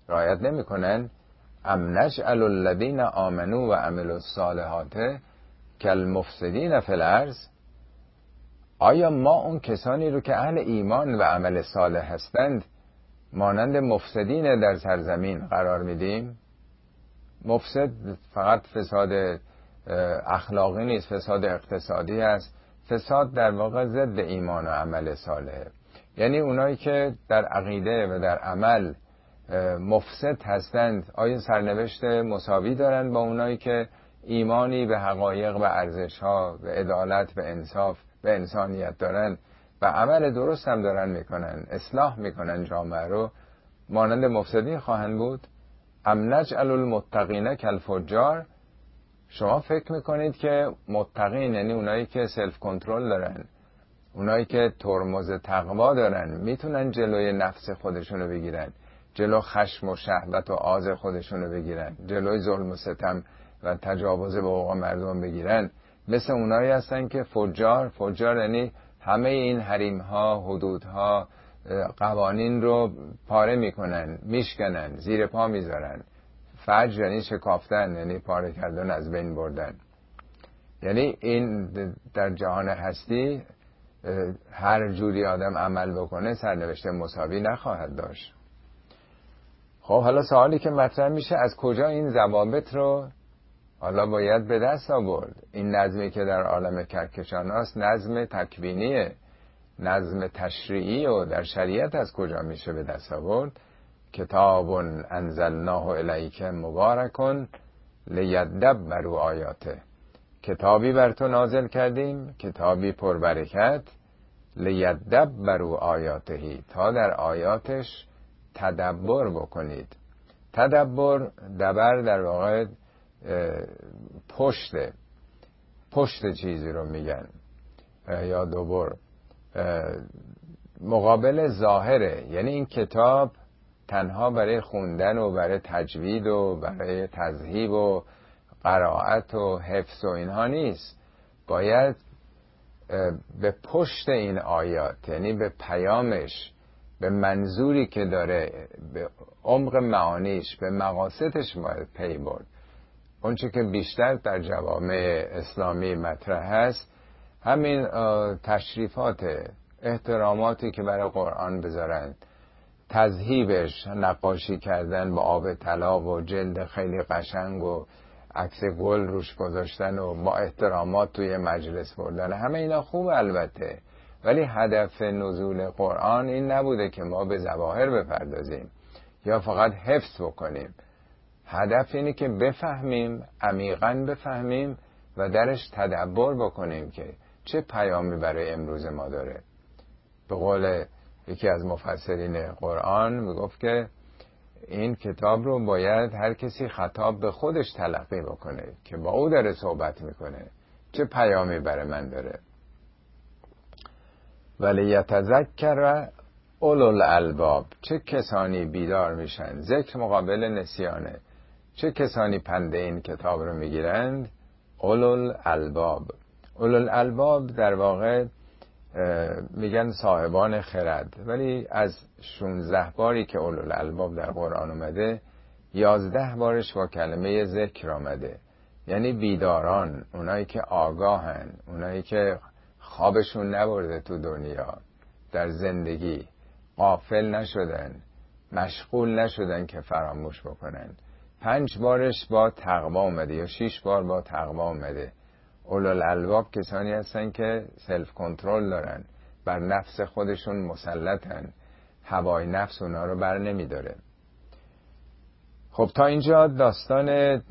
رعایت نمیکنن؟ ام نجعل الذین آمنوا و عملوا الصالحات کالمفسدین فی الارض؟ آیا ما اون کسانی رو که اهل ایمان و عمل صالح هستند مانند مفسدین در سرزمین قرار میدیم؟ مفسد فقط فساد اخلاقی نیست، فساد اقتصادی است. فساد در واقع ضد ایمان و عمل صالحه، یعنی اونایی که در عقیده و در عمل مفسد هستند آیا سرنوشت مساوی دارن با اونایی که ایمانی به حقایق و ارزش‌ها، به عدالت، به انصاف، به انسانیت دارن و عمل درست هم دارن میکنن، اصلاح میکنن جامعه رو، مانند مفسدین خواهند بود؟ ام نجعل المتقین کالفجار؟ شما فکر میکنید که متقین یعنی اونایی که سلف کنترل دارن، اونایی که ترمز تقوا دارن، میتونن جلوی نفس خودشونو بگیرن، جلو خشم و شهوت و آز خودشونو بگیرن، جلوی ظلم و ستم و تجاوز به حقوق مردم بگیرن، مثل اونایی هستن که فجار یعنی همه این حریم ها، حدود ها، قوانین رو پاره میکنن، میشکنن، زیر پا میذارن. فجر یعنی شکافتن، یعنی پاره کردن، از بین بردن. یعنی این در جهان هستی هر جوری آدم عمل بکنه سرنوشت مساوی نخواهد داشت. خب حالا سوالی که مطرح میشه از کجا این ضوابط رو حالا باید به دست آورد؟ این نظمی که در عالم کهکشان هست نظم تکوینیه، نظم تشریعی و در شریعت از کجا میشه به دست آورد؟ کتاب انزلناه الیک مبارکن لیدبروا آیاته، کتابی بر تو نازل کردیم، کتابی پربرکت، لیدبروا آیاتهی، تا در آیاتش تدبر بکنید. تدبر، دبر در واقع پشت چیزی رو میگن یا دبر، مقابل ظاهره. یعنی این کتاب تنها برای خوندن و برای تجوید و برای تذهیب و قرائت و حفظ و اینها نیست، باید به پشت این آیات، یعنی به پیامش، به منظوری که داره، به عمق معانیش، به مقاصدش باید پی برد. اون چه که بیشتر در جوامع اسلامی مطرح هست همین تشریفات، احتراماتی که برای قرآن بذارند، تذهیبش، نقاشی کردن با آب طلا و جلد خیلی قشنگ و عکس گل روش گذاشتن و با احترامات توی مجلس بردن، همه اینا خوب البته، ولی هدف نزول قرآن این نبوده که ما به ظواهر بپردازیم یا فقط حفظ بکنیم. هدف اینه که بفهمیم، عمیقاً بفهمیم و درش تدبر بکنیم که چه پیامی برای امروز ما داره. به قول یکی از مفسرین قرآن میگفت که این کتاب رو باید هر کسی خطاب به خودش تلقی بکنه که با او داره صحبت میکنه، چه پیامی برای من داره. ولی یتذکر اولوالالباب، چه کسانی بیدار میشن، ذکر مقابل نسیانه، چه کسانی پند این کتاب رو میگیرند؟ اولوالالباب. اولوالالباب در واقع میگن صاحبان خرد، ولی از 16 باری که اولوالالباب در قرآن اومده 11 بارش با کلمه ذکر آمده، یعنی بیداران، اونایی که آگاهن، اونایی که خوابشون نبرده تو دنیا، در زندگی غافل نشدن، مشغول نشدن که فراموش بکنن. 5 بارش با تقوا اومده یا 6 بار با تقوا اومده. اولوالالباب کسانی هستن که سلف کنترل دارن، بر نفس خودشون مسلطن، هوای نفس اونا رو بر نمیداره. خب تا اینجا داستان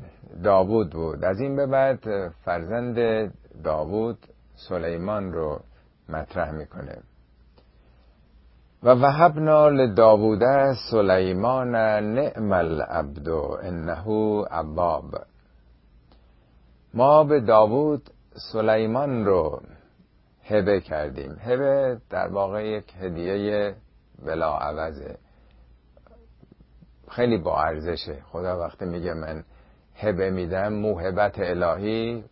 داوود بود. از این به بعد فرزند داوود سلیمان رو مطرح میکنه. و وهبنا لداوود سلیمان نعم العبد انه اواب. ما به داوود سلیمان رو هبه کردیم. هبه در واقع یک هدیه بلاعوضه، خیلی با ارزشه. خدا وقتی میگه من هبه میدم، موهبت الهی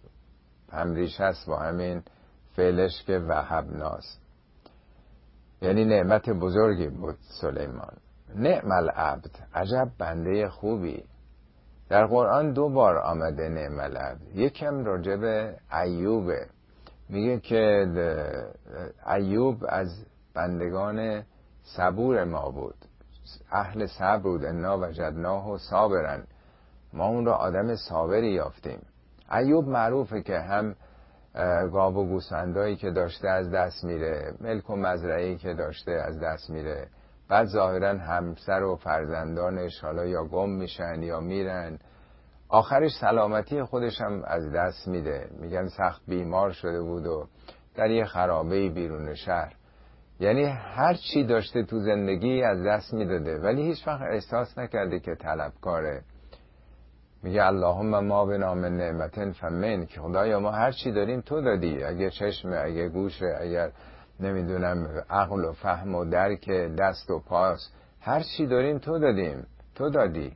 همریشه است با همین فعلش که وهبناست، یعنی نعمت بزرگی بود سلیمان. نعم العبد، عجب بنده خوبی. در قرآن 2 بار آمده نعم العبد. یکم راجع به ایوبه، میگه که ایوب از بندگان صبور ما بود، اهل صبر بود. انا وجدناه صابرا، ما اون را آدم صابری یافتیم. ایوب معروفه که هم گاو و گوسفندایی که داشته از دست میره، ملک و مزرعه‌ای که داشته از دست میره، بعد ظاهرا همسر و فرزندانش حالا یا گم میشن یا میرن، آخرش سلامتی خودش هم از دست میده، میگن سخت بیمار شده بود و در یه خرابه‌ای بیرون شهر، یعنی هر چی داشته تو زندگی از دست میداده، ولی هیچ وقت احساس نکرده که طلبکاره. میگه اللهم ما به نام نعمتن فمن، که خدایا ما هر چی داریم تو دادی، اگه چشم، اگه گوش، اگر نمیدونم عقل و فهم و درک، دست و پاس، هر چی داریم تو دادیم، تو دادی،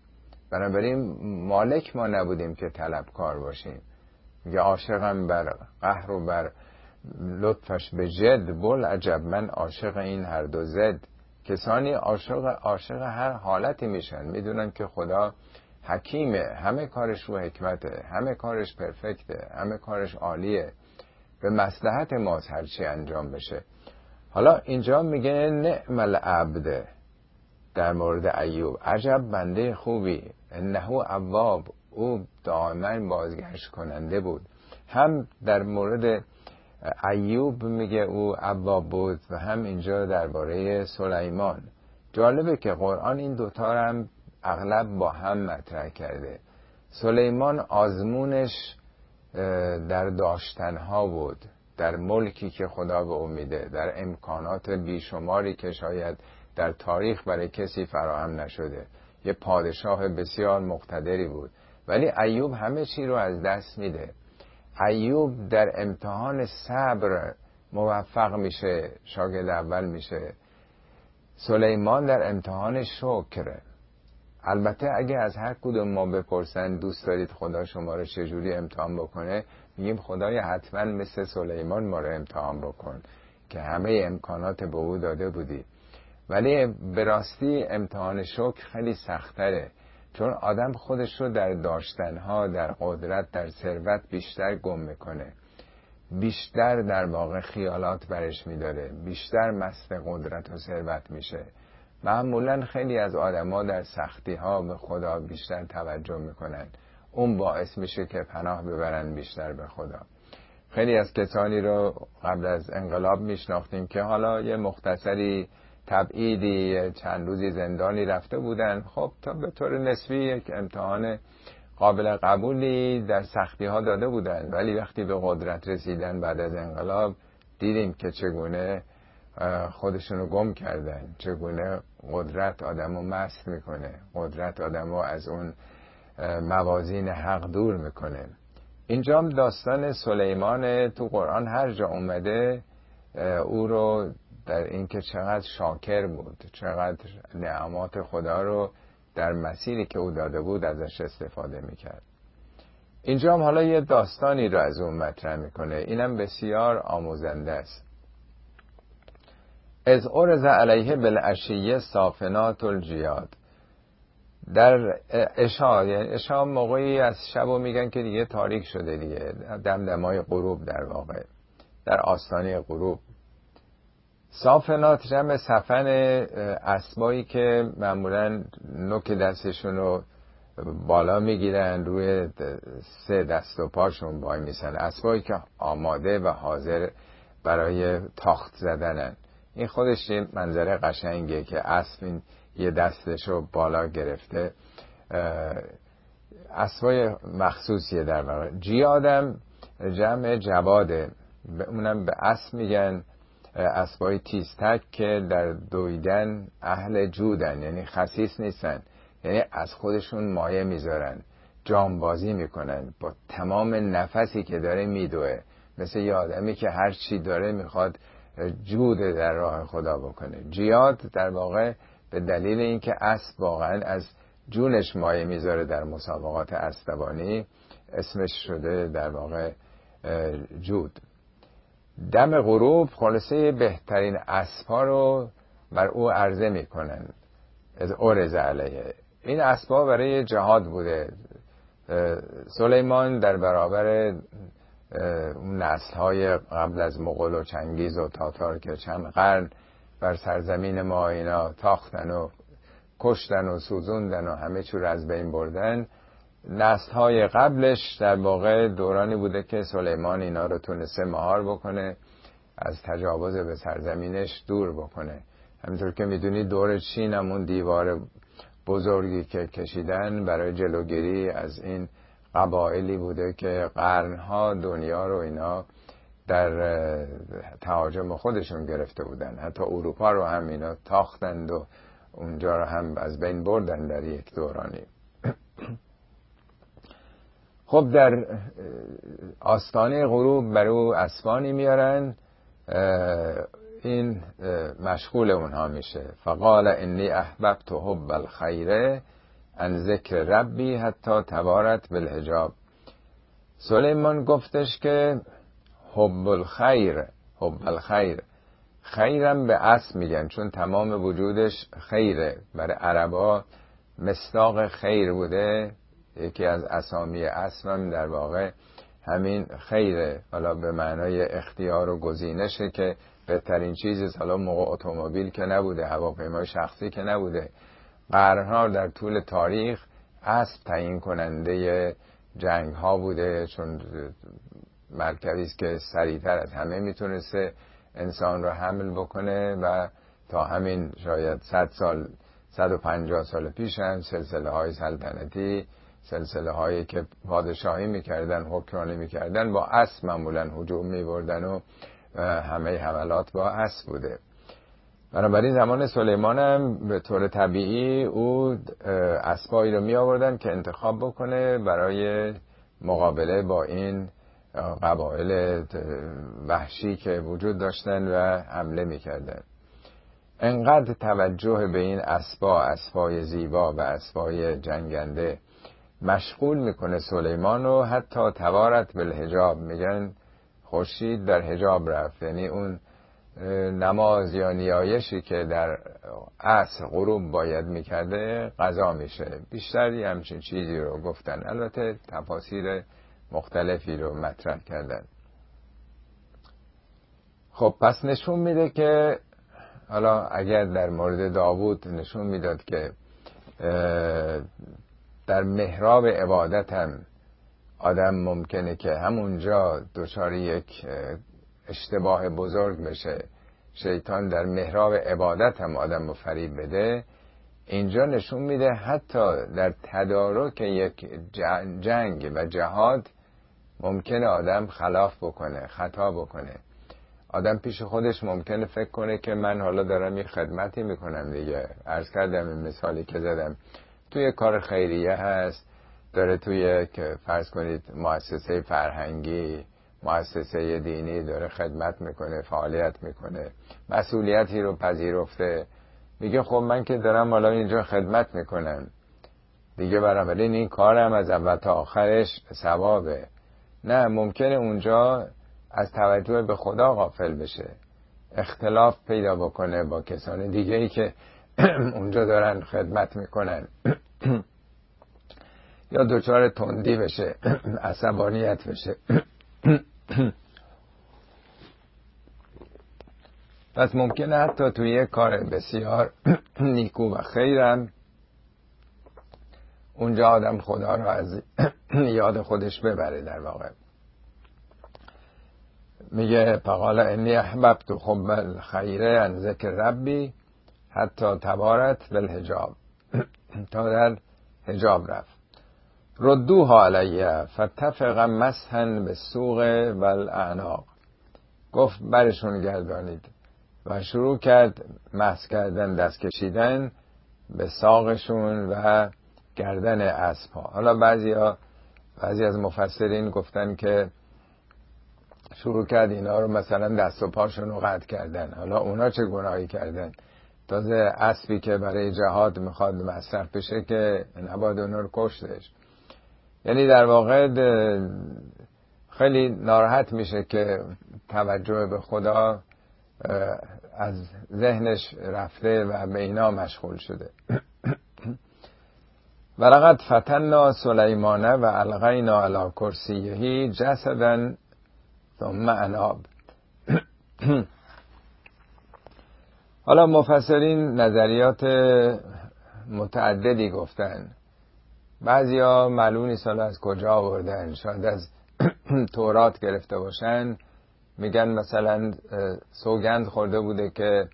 بنابراین مالک ما نبودیم که طلبکار باشیم. میگه عاشقم بر قهر و بر لطفش به جد، بل عجب من عاشق این هر دو زد. کسانی عاشق هر حالتی میشن، میدونن که خدا حکیمه، همه کارش رو حکمته، همه کارش پرفکته، همه کارش عالیه، به مصلحت ماست هرچی انجام بشه. حالا اینجا میگه نعم العبد در مورد ایوب، عجب بنده خوبی. انه اواب، او دائما بازگشت کننده بود. هم در مورد ایوب میگه او اواب بود و هم اینجا درباره سلیمان. جالبه که قرآن این دوتا هم اغلب با هم مطرح کرده. سلیمان آزمونش در داشتنها بود، در ملکی که خدا به او میده، در امکانات بیشماری که شاید در تاریخ برای کسی فراهم نشده. یه پادشاه بسیار مقتدری بود، ولی ایوب همه چی رو از دست میده. ایوب در امتحان صبر موفق میشه، شاگرد اول میشه. سلیمان در امتحان شکره. البته اگه از هر کدوم ما بپرسن دوست دارید خدا شما رو چجوری امتحان بکنه، میگیم خدایا حتما مثل سلیمان ما رو امتحان بکن که همه امکانات به او داده بودی. ولی به راستی امتحان شکر خیلی سختره، چون آدم خودش رو در داشتنها، در قدرت، در ثروت بیشتر گم میکنه، بیشتر در واقع خیالات برش میداره، بیشتر مست قدرت و ثروت میشه. معمولا خیلی از آدم‌ها در سختی‌ها به خدا بیشتر توجه میکنن، اون باعث میشه که پناه ببرن بیشتر به خدا. خیلی از کسانی رو قبل از انقلاب میشناختیم که حالا یه مختصری تبعیدی، چند روزی زندانی رفته بودن. خب تا به طور نسبی یک امتحان قابل قبولی در سختی‌ها داده بودن، ولی وقتی به قدرت رسیدن بعد از انقلاب دیدیم که چگونه خودشونو گم کردن، چگونه قدرت آدمو مست میکنه، قدرت آدمو از اون موازین حق دور میکنه. اینجا داستان سلیمان تو قرآن هر جا اومده او رو در اینکه چقدر شاکر بود، چقدر نعمات خدا رو در مسیری که او داده بود ازش استفاده میکرد. اینجا هم حالا یه داستانی رو از اون مطرح میکنه، اینم بسیار آموزنده است. از عرض علیه بالعشیه صافنات الجیاد، در عشا موقعی از شبو میگن که دیگه تاریک شده، دیگه دمدمای غروب، در واقع در آستانه غروب. صافنات جمع صفن، اسبایی که معمولا نوک دستشون رو بالا میگیرن، روی سه دست و پاشون وای میسن، اسبایی که آماده و حاضر برای تاخت زدنن. این خودش یه منظره قشنگه که اسب این یه دستشو بالا گرفته، اسبای مخصوصیه در واقع. جیادم جمع جواده، اونم به اسب میگن، اسبای تیزتک که در دویدن اهل جودن، یعنی خسیس نیستن، یعنی از خودشون مایه میذارن، جانبازی میکنن، با تمام نفسی که داره میدوه، مثل یه آدمی که هر چی داره میخواد جود در راه خدا بکنه. جیاد در واقع به دلیل اینکه اسب واقعا از جونش مایه میذاره در مسابقات اسبانی، اسمش شده در واقع جود. دم غروب خلاصه بهترین اسبا رو بر او عرضه میکنن، از عرض علیه. این اسبا برای جهاد بوده. سلیمان در برابر اون نسل‌های قبل از مغول و چنگیز و تاتار که چند قرن بر سرزمین ما اینا تاختن و کشتن و سوزوندن و همه چور از بین بردن، نسل‌های قبلش در واقع دورانی بوده که سلیمان اینا رو تونسته مهار بکنه، از تجاوز به سرزمینش دور بکنه. همینطور که میدونی دور چین همون دیوار بزرگی که کشیدن برای جلوگیری از این قبائلی بوده که قرنها دنیا رو اینا در تهاجم خودشون گرفته بودن، حتی اروپا رو هم اینا تاختند و اونجا رو هم از بین بردن در یک دورانی. خب در آستانه غروب بر او اسبانی میارن، این مشغول اونها میشه. فقال انی احببت حب الخیره ان ذکر ربی حتی تبارت بالحجاب. سلیمان گفتش که حب الخیر، خیرم به اسب میگن چون تمام وجودش خیره، برای عربا مصداق خیر بوده، یکی از اسامی اسبم در واقع همین خیره، حالا به معنای اختیار و گزینشه که بهترین چیزیست. حالا موقع اتومبیل که نبوده، هواپیمای شخصی که نبوده، قرنها در طول تاریخ اسب تعیین کننده جنگ ها بوده، چون مرکبی است که سریعتر از همه میتونسته انسان رو حمل بکنه و تا همین شاید 100 سال 150 سال پیش هم سلسله های سلطنتی، سلسله هایی که پادشاهی میکردن، حکمرانی میکردن، با اسب معمولا هجوم میبردن و همه حملات با اسب بوده. بنابراین زمان سلیمان هم به طور طبیعی او اسبایی رو می آوردن که انتخاب بکنه برای مقابله با این قبایل وحشی که وجود داشتن و حمله می کردن. انقدر توجه به این اسبا، اسبای زیبا و اسبای جنگنده مشغول میکنه سلیمان رو، حتی توارت بالحجاب، میگن خورشید در حجاب رفت، یعنی اون نماز یا نیایشی که در عصر غروب باید میکرده قضا میشه. بیشتری همچین چیزی رو گفتن، البته تفاسیر مختلفی رو مطرح کردن. خب پس نشون میده که حالا اگر در مورد داوود نشون میداد که در محراب عبادت هم آدم ممکنه که همونجا دچار یک اشتباه بزرگ بشه، شیطان در محراب عبادت هم آدم رو فریب بده، اینجا نشون میده حتی در تدارک یک جنگ و جهاد ممکنه آدم خلاف بکنه، خطا بکنه. آدم پیش خودش ممکنه فکر کنه که من حالا دارم یه خدمتی میکنم دیگه، عرض کردم این مثالی که زدم توی کار خیریه هست، داره توی فرض کنید مؤسسه فرهنگی، مؤسسه دینی داره خدمت میکنه، فعالیت میکنه، مسئولیتی رو پذیرفته، میگه خب من که دارم حالا اینجا خدمت میکنم دیگه، بنابراین این کارم از اول تا آخرش ثوابه. نه، ممکنه اونجا از توجه به خدا غافل بشه، اختلاف پیدا بکنه با کسان دیگه ای که اونجا دارن خدمت میکنن یا دچار تندی بشه، عصبانیت بشه. پس ممکنه حتی توی یک کار بسیار نیکو و خیرم اونجا آدم خدا رو از یاد خودش ببره. در واقع میگه فقال انی احببت حب الخیر عن ذکر ربی حتی تبارت بالحجاب، تا در حجاب رفت. ردوها علیه فتفق مسحن به سوق و الاعناق، گفت برشون گردانید و شروع کرد مسح کردن، دست کشیدن به ساقشون و گردن اسب ها. حالا بعضی از مفسرین گفتن که شروع کرد اینا رو مثلا دست و پاشون رو قطع کردن. حالا اونا چه گناهی کردن؟ تازه اسبی که برای جهاد میخواد مصرف بشه که نباید اونا رو کشتش. یعنی در واقع خیلی ناراحت میشه که توجه به خدا از ذهنش رفته و به اینا مشغول شده. ولقد فتنا سلیمانه و القینا علی کرسیه جسدا ثم اناب. حالا مفسرین نظریات متعددی گفتن، بعضیا معلوم نیست حالا از کجا آوردن، شاید از تورات گرفته باشن، میگن مثلا سوگند خورده بوده که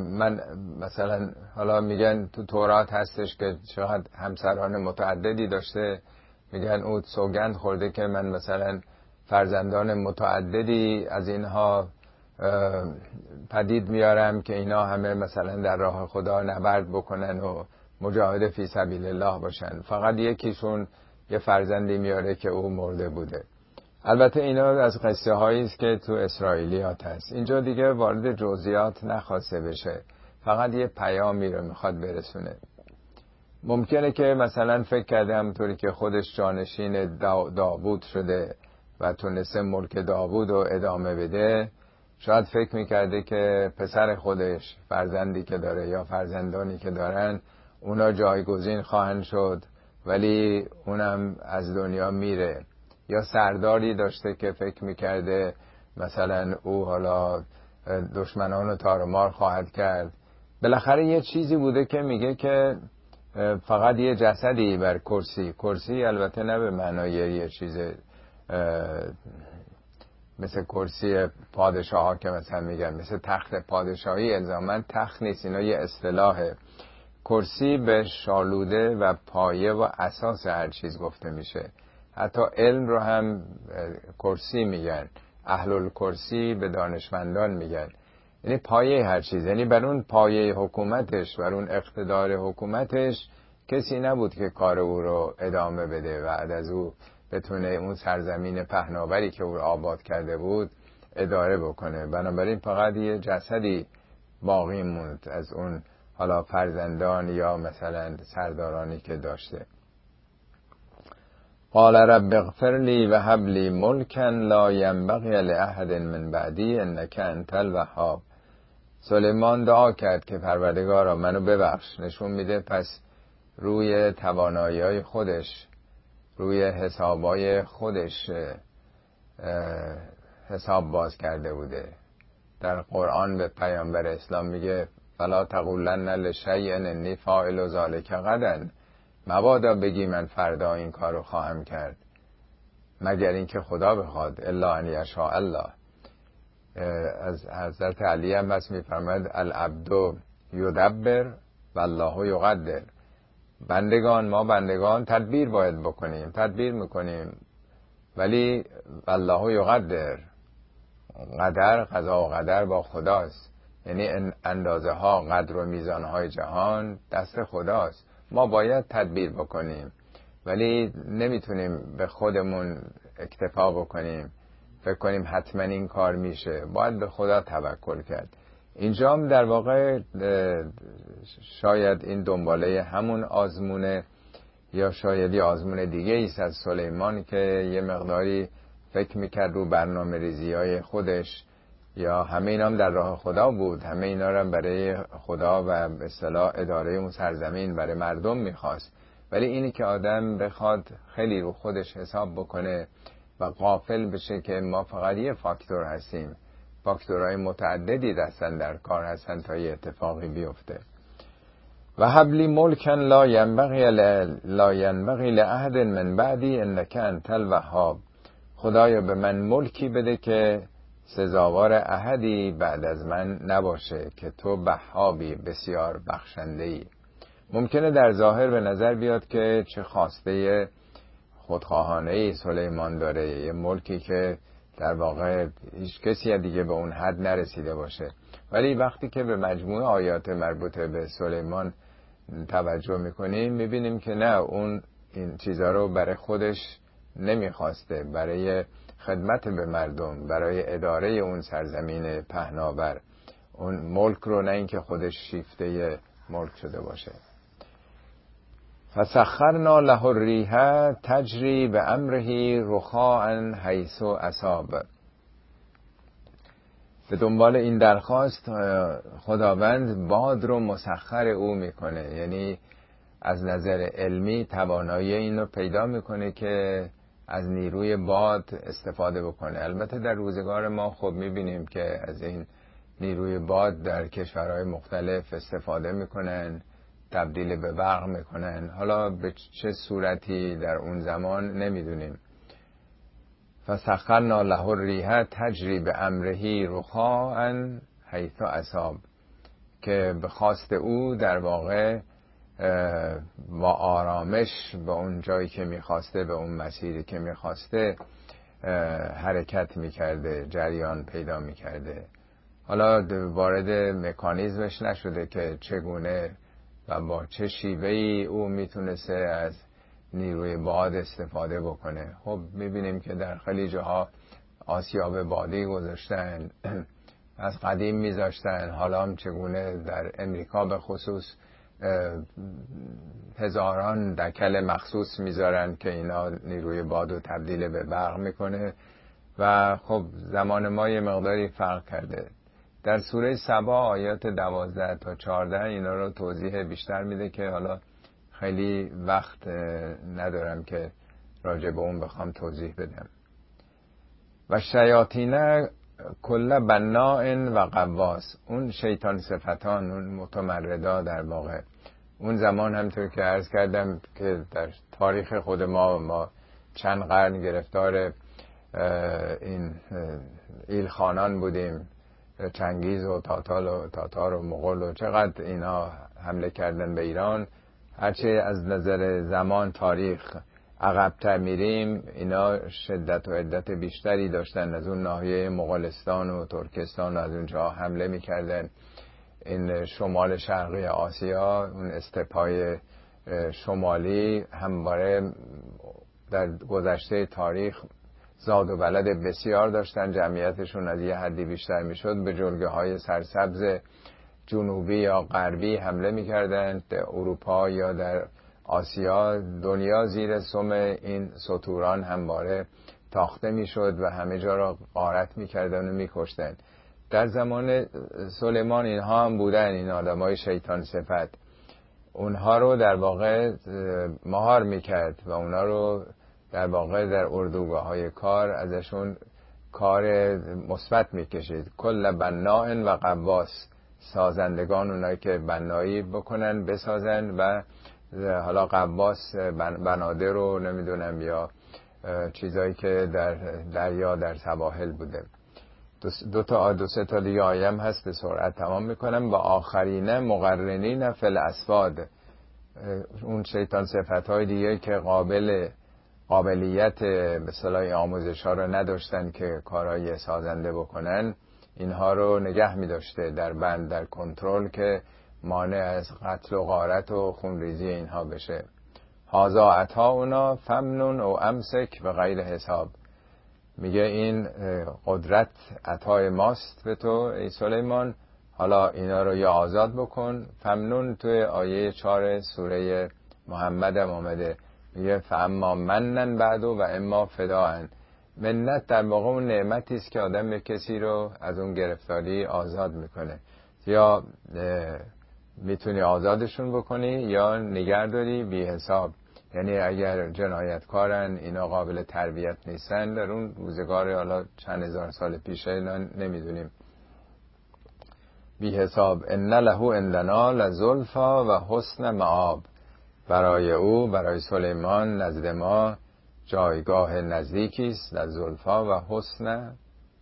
من مثلا، حالا میگن تو تورات هستش که شاید همسران متعددی داشته، میگن او سوگند خورده که من مثلا فرزندان متعددی از اینها پدید میارم که اینا همه مثلا در راه خدا نبرد بکنن و مجاهد فی سبیل الله باشن، فقط یکیشون یه فرزندی میاره که او مرده بوده. البته اینا از قصه هایی است که تو اسرائیلیات هست، اینجا دیگه وارد جزئیات نخواسته بشه، فقط یه پیامی رو میخواد برسونه. ممکنه که مثلا فکر کرده همونطوری که خودش جانشین داوود شده و تونسته ملک داوود رو ادامه بده، شاید فکر میکرده که پسر خودش، فرزندی که داره یا فرزندانی که دارن، اونا جایگزین خواهند شد ولی اونم از دنیا میره. یا سرداری داشته که فکر میکرده مثلا او حالا دشمنان رو تارمار خواهد کرد. بالاخره یه چیزی بوده که میگه که فقط یه جسدی بر کرسی، البته نه به معنای یه چیز مثل کرسی پادشاه ها که مثلا میگن مثل تخت پادشاهی، الزامن تخت نیست، اینا یه اصطلاحه. کرسی به شالوده و پایه و اساس هر چیز گفته میشه، حتی علم رو هم کرسی میگن، اهل الکرسی به دانشمندان میگن، یعنی پایه هر چیز. یعنی بر اون پایه حکومتش، بر اون اقتدار حکومتش کسی نبود که کار او رو ادامه بده، بعد از او بتونه اون سرزمین پهناوری که او رو آباد کرده بود اداره بکنه. بنابراین فقط یه جسدی باقی موند از اون حالا فرزندان یا مثلا سردارانی که داشته. قال رب اغفر لی و هب لی ملکا لا ینبغی لاحد من بعدی انک انت الوهاب. سلیمان دعا کرد که پروردگارا منو ببخش، نشون میده پس روی توانایی‌های خودش، روی حسابای خودش حساب باز کرده بوده. در قرآن به پیامبر اسلام میگه فلا تقولن لشیء انی فاعل ذلک غدا، مبادا بگی من فردا این کارو خواهم کرد مگر اینکه خدا بخواد، الا ان یشاء الله. از حضرت علی هم بس میفرماید العبد یدبر والله یقدر، بندگان، ما بندگان تدبیر باید بکنیم، تدبیر میکنیم ولی والله یقدر، قدر، قضا و قدر با خداست، یعنی اندازه ها، قدر و میزان های جهان دست خداست. ما باید تدبیر بکنیم ولی نمیتونیم به خودمون اکتفا بکنیم، فکر کنیم حتما این کار میشه، باید به خدا توکل کرد. اینجا هم در واقع شاید این دنباله همون آزمونه یا شاید یه آزمون دیگه ایست از سلیمان که یه مقداری فکر میکرد رو برنامه ریزی های خودش، یا همه اینا هم در راه خدا بود، همه اینا رو برای خدا و به اصطلاح اداره اون سرزمین برای مردم میخواست. ولی اینی که آدم بخواد خیلی رو خودش حساب بکنه و غافل بشه که ما فقط یه فاکتور هستیم، فاکتورهای متعددی هستن در کار هستن تا یه اتفاقی بیفته. و حبلی ملکن لا ینبغی لعهد من بعدی انک انت الوهاب. خدایا به من ملکی بده که سزاوار احدی بعد از من نباشه، که تو وهابی، بسیار بخشنده‌ای. ممکنه در ظاهر به نظر بیاد که چه خواسته خودخواهانه‌ای سلیمان داره، یه ملکی که در واقع هیچ کسی دیگه به اون حد نرسیده باشه. ولی وقتی که به مجموع آیات مربوطه به سلیمان توجه میکنیم میبینیم که نه، اون این چیزها رو برای خودش نمیخواسته، برای خدمت به مردم، برای اداره اون سرزمین پهناور اون ملک رو، نه اینکه خودش شیفته ملک شده باشه. فسخرنا له الریح تجری بامره رخاء حیث اصاب. به دنبال این درخواست خداوند باد رو مسخر او میکنه، یعنی از نظر علمی توانایی این رو پیدا میکنه که از نیروی باد استفاده بکنه. البته در روزگار ما خب میبینیم که از این نیروی باد در کشورهای مختلف استفاده میکنن، تبدیل به برق میکنن. حالا به چه صورتی در اون زمان نمیدونیم. فسخرنا له الریح تجری بامره رخاء حیث اصاب، که به خواست او در واقع با آرامش به اون جایی که میخواسته، به اون مسیری که میخواسته حرکت میکرده، جریان پیدا میکرده. حالا وارد مکانیزمش نشده که چگونه و با چه شیوهی او میتونسته از نیروی باد استفاده بکنه. خب میبینیم که در خیلی جاها آسیاب بادی گذاشتن، از قدیم میذاشتن. حالا هم چگونه در امریکا به خصوص هزاران دکل مخصوص میذارن که اینا نیروی باد رو تبدیل به برق میکنه. و خب زمان ما یه مقداری فرق کرده. در سوره سبا آیات 12 تا 14 اینا رو توضیح بیشتر میده که حالا خیلی وقت ندارم که راجع به اون بخوام توضیح بدم. و شیاطین کل بناء و غواص، اون شیطان صفتان، اون متمردا در واقع اون زمان همطور که عرض کردم که در تاریخ خود ما چند قرن گرفتار این ایلخانان بودیم، چنگیز و تاتار و مغول و چقدر اینا حمله کردن به ایران. هرچه از نظر زمان تاریخ عقب‌تر میریم اینا شدت و عدت بیشتری داشتن، از اون ناحیه مغولستان و ترکستان و از اونجا حمله میکردن. این شمال شرقی آسیا، اون استپای شمالی همواره در گذشته تاریخ زاد و ولد بسیار داشتن، جمعیتشون از یه حدی بیشتر میشد، به جلگه های سرسبز جنوبی یا غربی حمله میکردن. در اروپا یا در آسیا دنیا زیر سم این ستوران همواره تاخته میشد و همه جا را غارت میکردن و میکشتن. در زمان سلیمان اینها هم بودن، این آدمای شیطان صفت. اونها رو در واقع مهار میکرد و اونها رو در واقع در اردوگاه‌های کار ازشون کار مثبت میکشید. کل بناء و غواص، سازندگان، اونایی که بنایی بکنن بسازن، و حالا غواص بنادر رو نمیدونم یا چیزایی که در دریا در سواحل بوده. دو سه تا دیگه آیم هست، به سرعت تمام میکنم. و آخرین مقرنین فی الاسفاد، اون شیطان صفت‌های دیگه که قابلیت به اصطلاح آموزش‌ها رو نداشتن که کارهای سازنده بکنن، اینها رو نگه می‌داشته در بند، در کنترل، که مانع از قتل و غارت و خونریزی اینها بشه. هازا عطا اونا فمنون و امسک و غیر حساب. میگه این قدرت عطای ماست به تو ای سلیمان، حالا اینا رو یا آزاد بکن. فمنون توی آیه 4 سوره محمد هم آمده، میگه فاما منن بعد و اما فداعن. منت در واقع اون نعمتی است که آدم به کسی رو از اون گرفتاری آزاد میکنه، یا میتونی آزادشون بکنی یا نگهداری بی حساب. یعنی اگر جنایتکارن، اینا قابل تربیت نیستن، در اون روزگار حالا چند هزار سال پیشه اینا نمیدونیم، بی حساب. ان له عندنا لزلفا و حسن مآب. برای او، برای سلیمان، نزد ما جایگاه نزدیکی است، لزلفا و حسن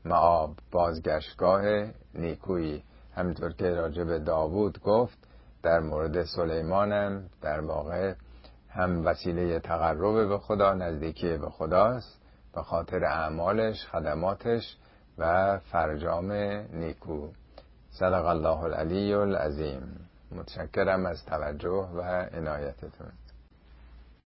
مآب، بازگشتگاه نیکویی. همینطور که راجب داوود گفت، در مورد سلیمانم در واقع هم وسیله تقرب به خدا، نزدیکی به خداست به خاطر اعمالش، خدماتش و فرجام نیکو. صدق الله العلی العظیم. متشکرم از توجه و عنایتتون.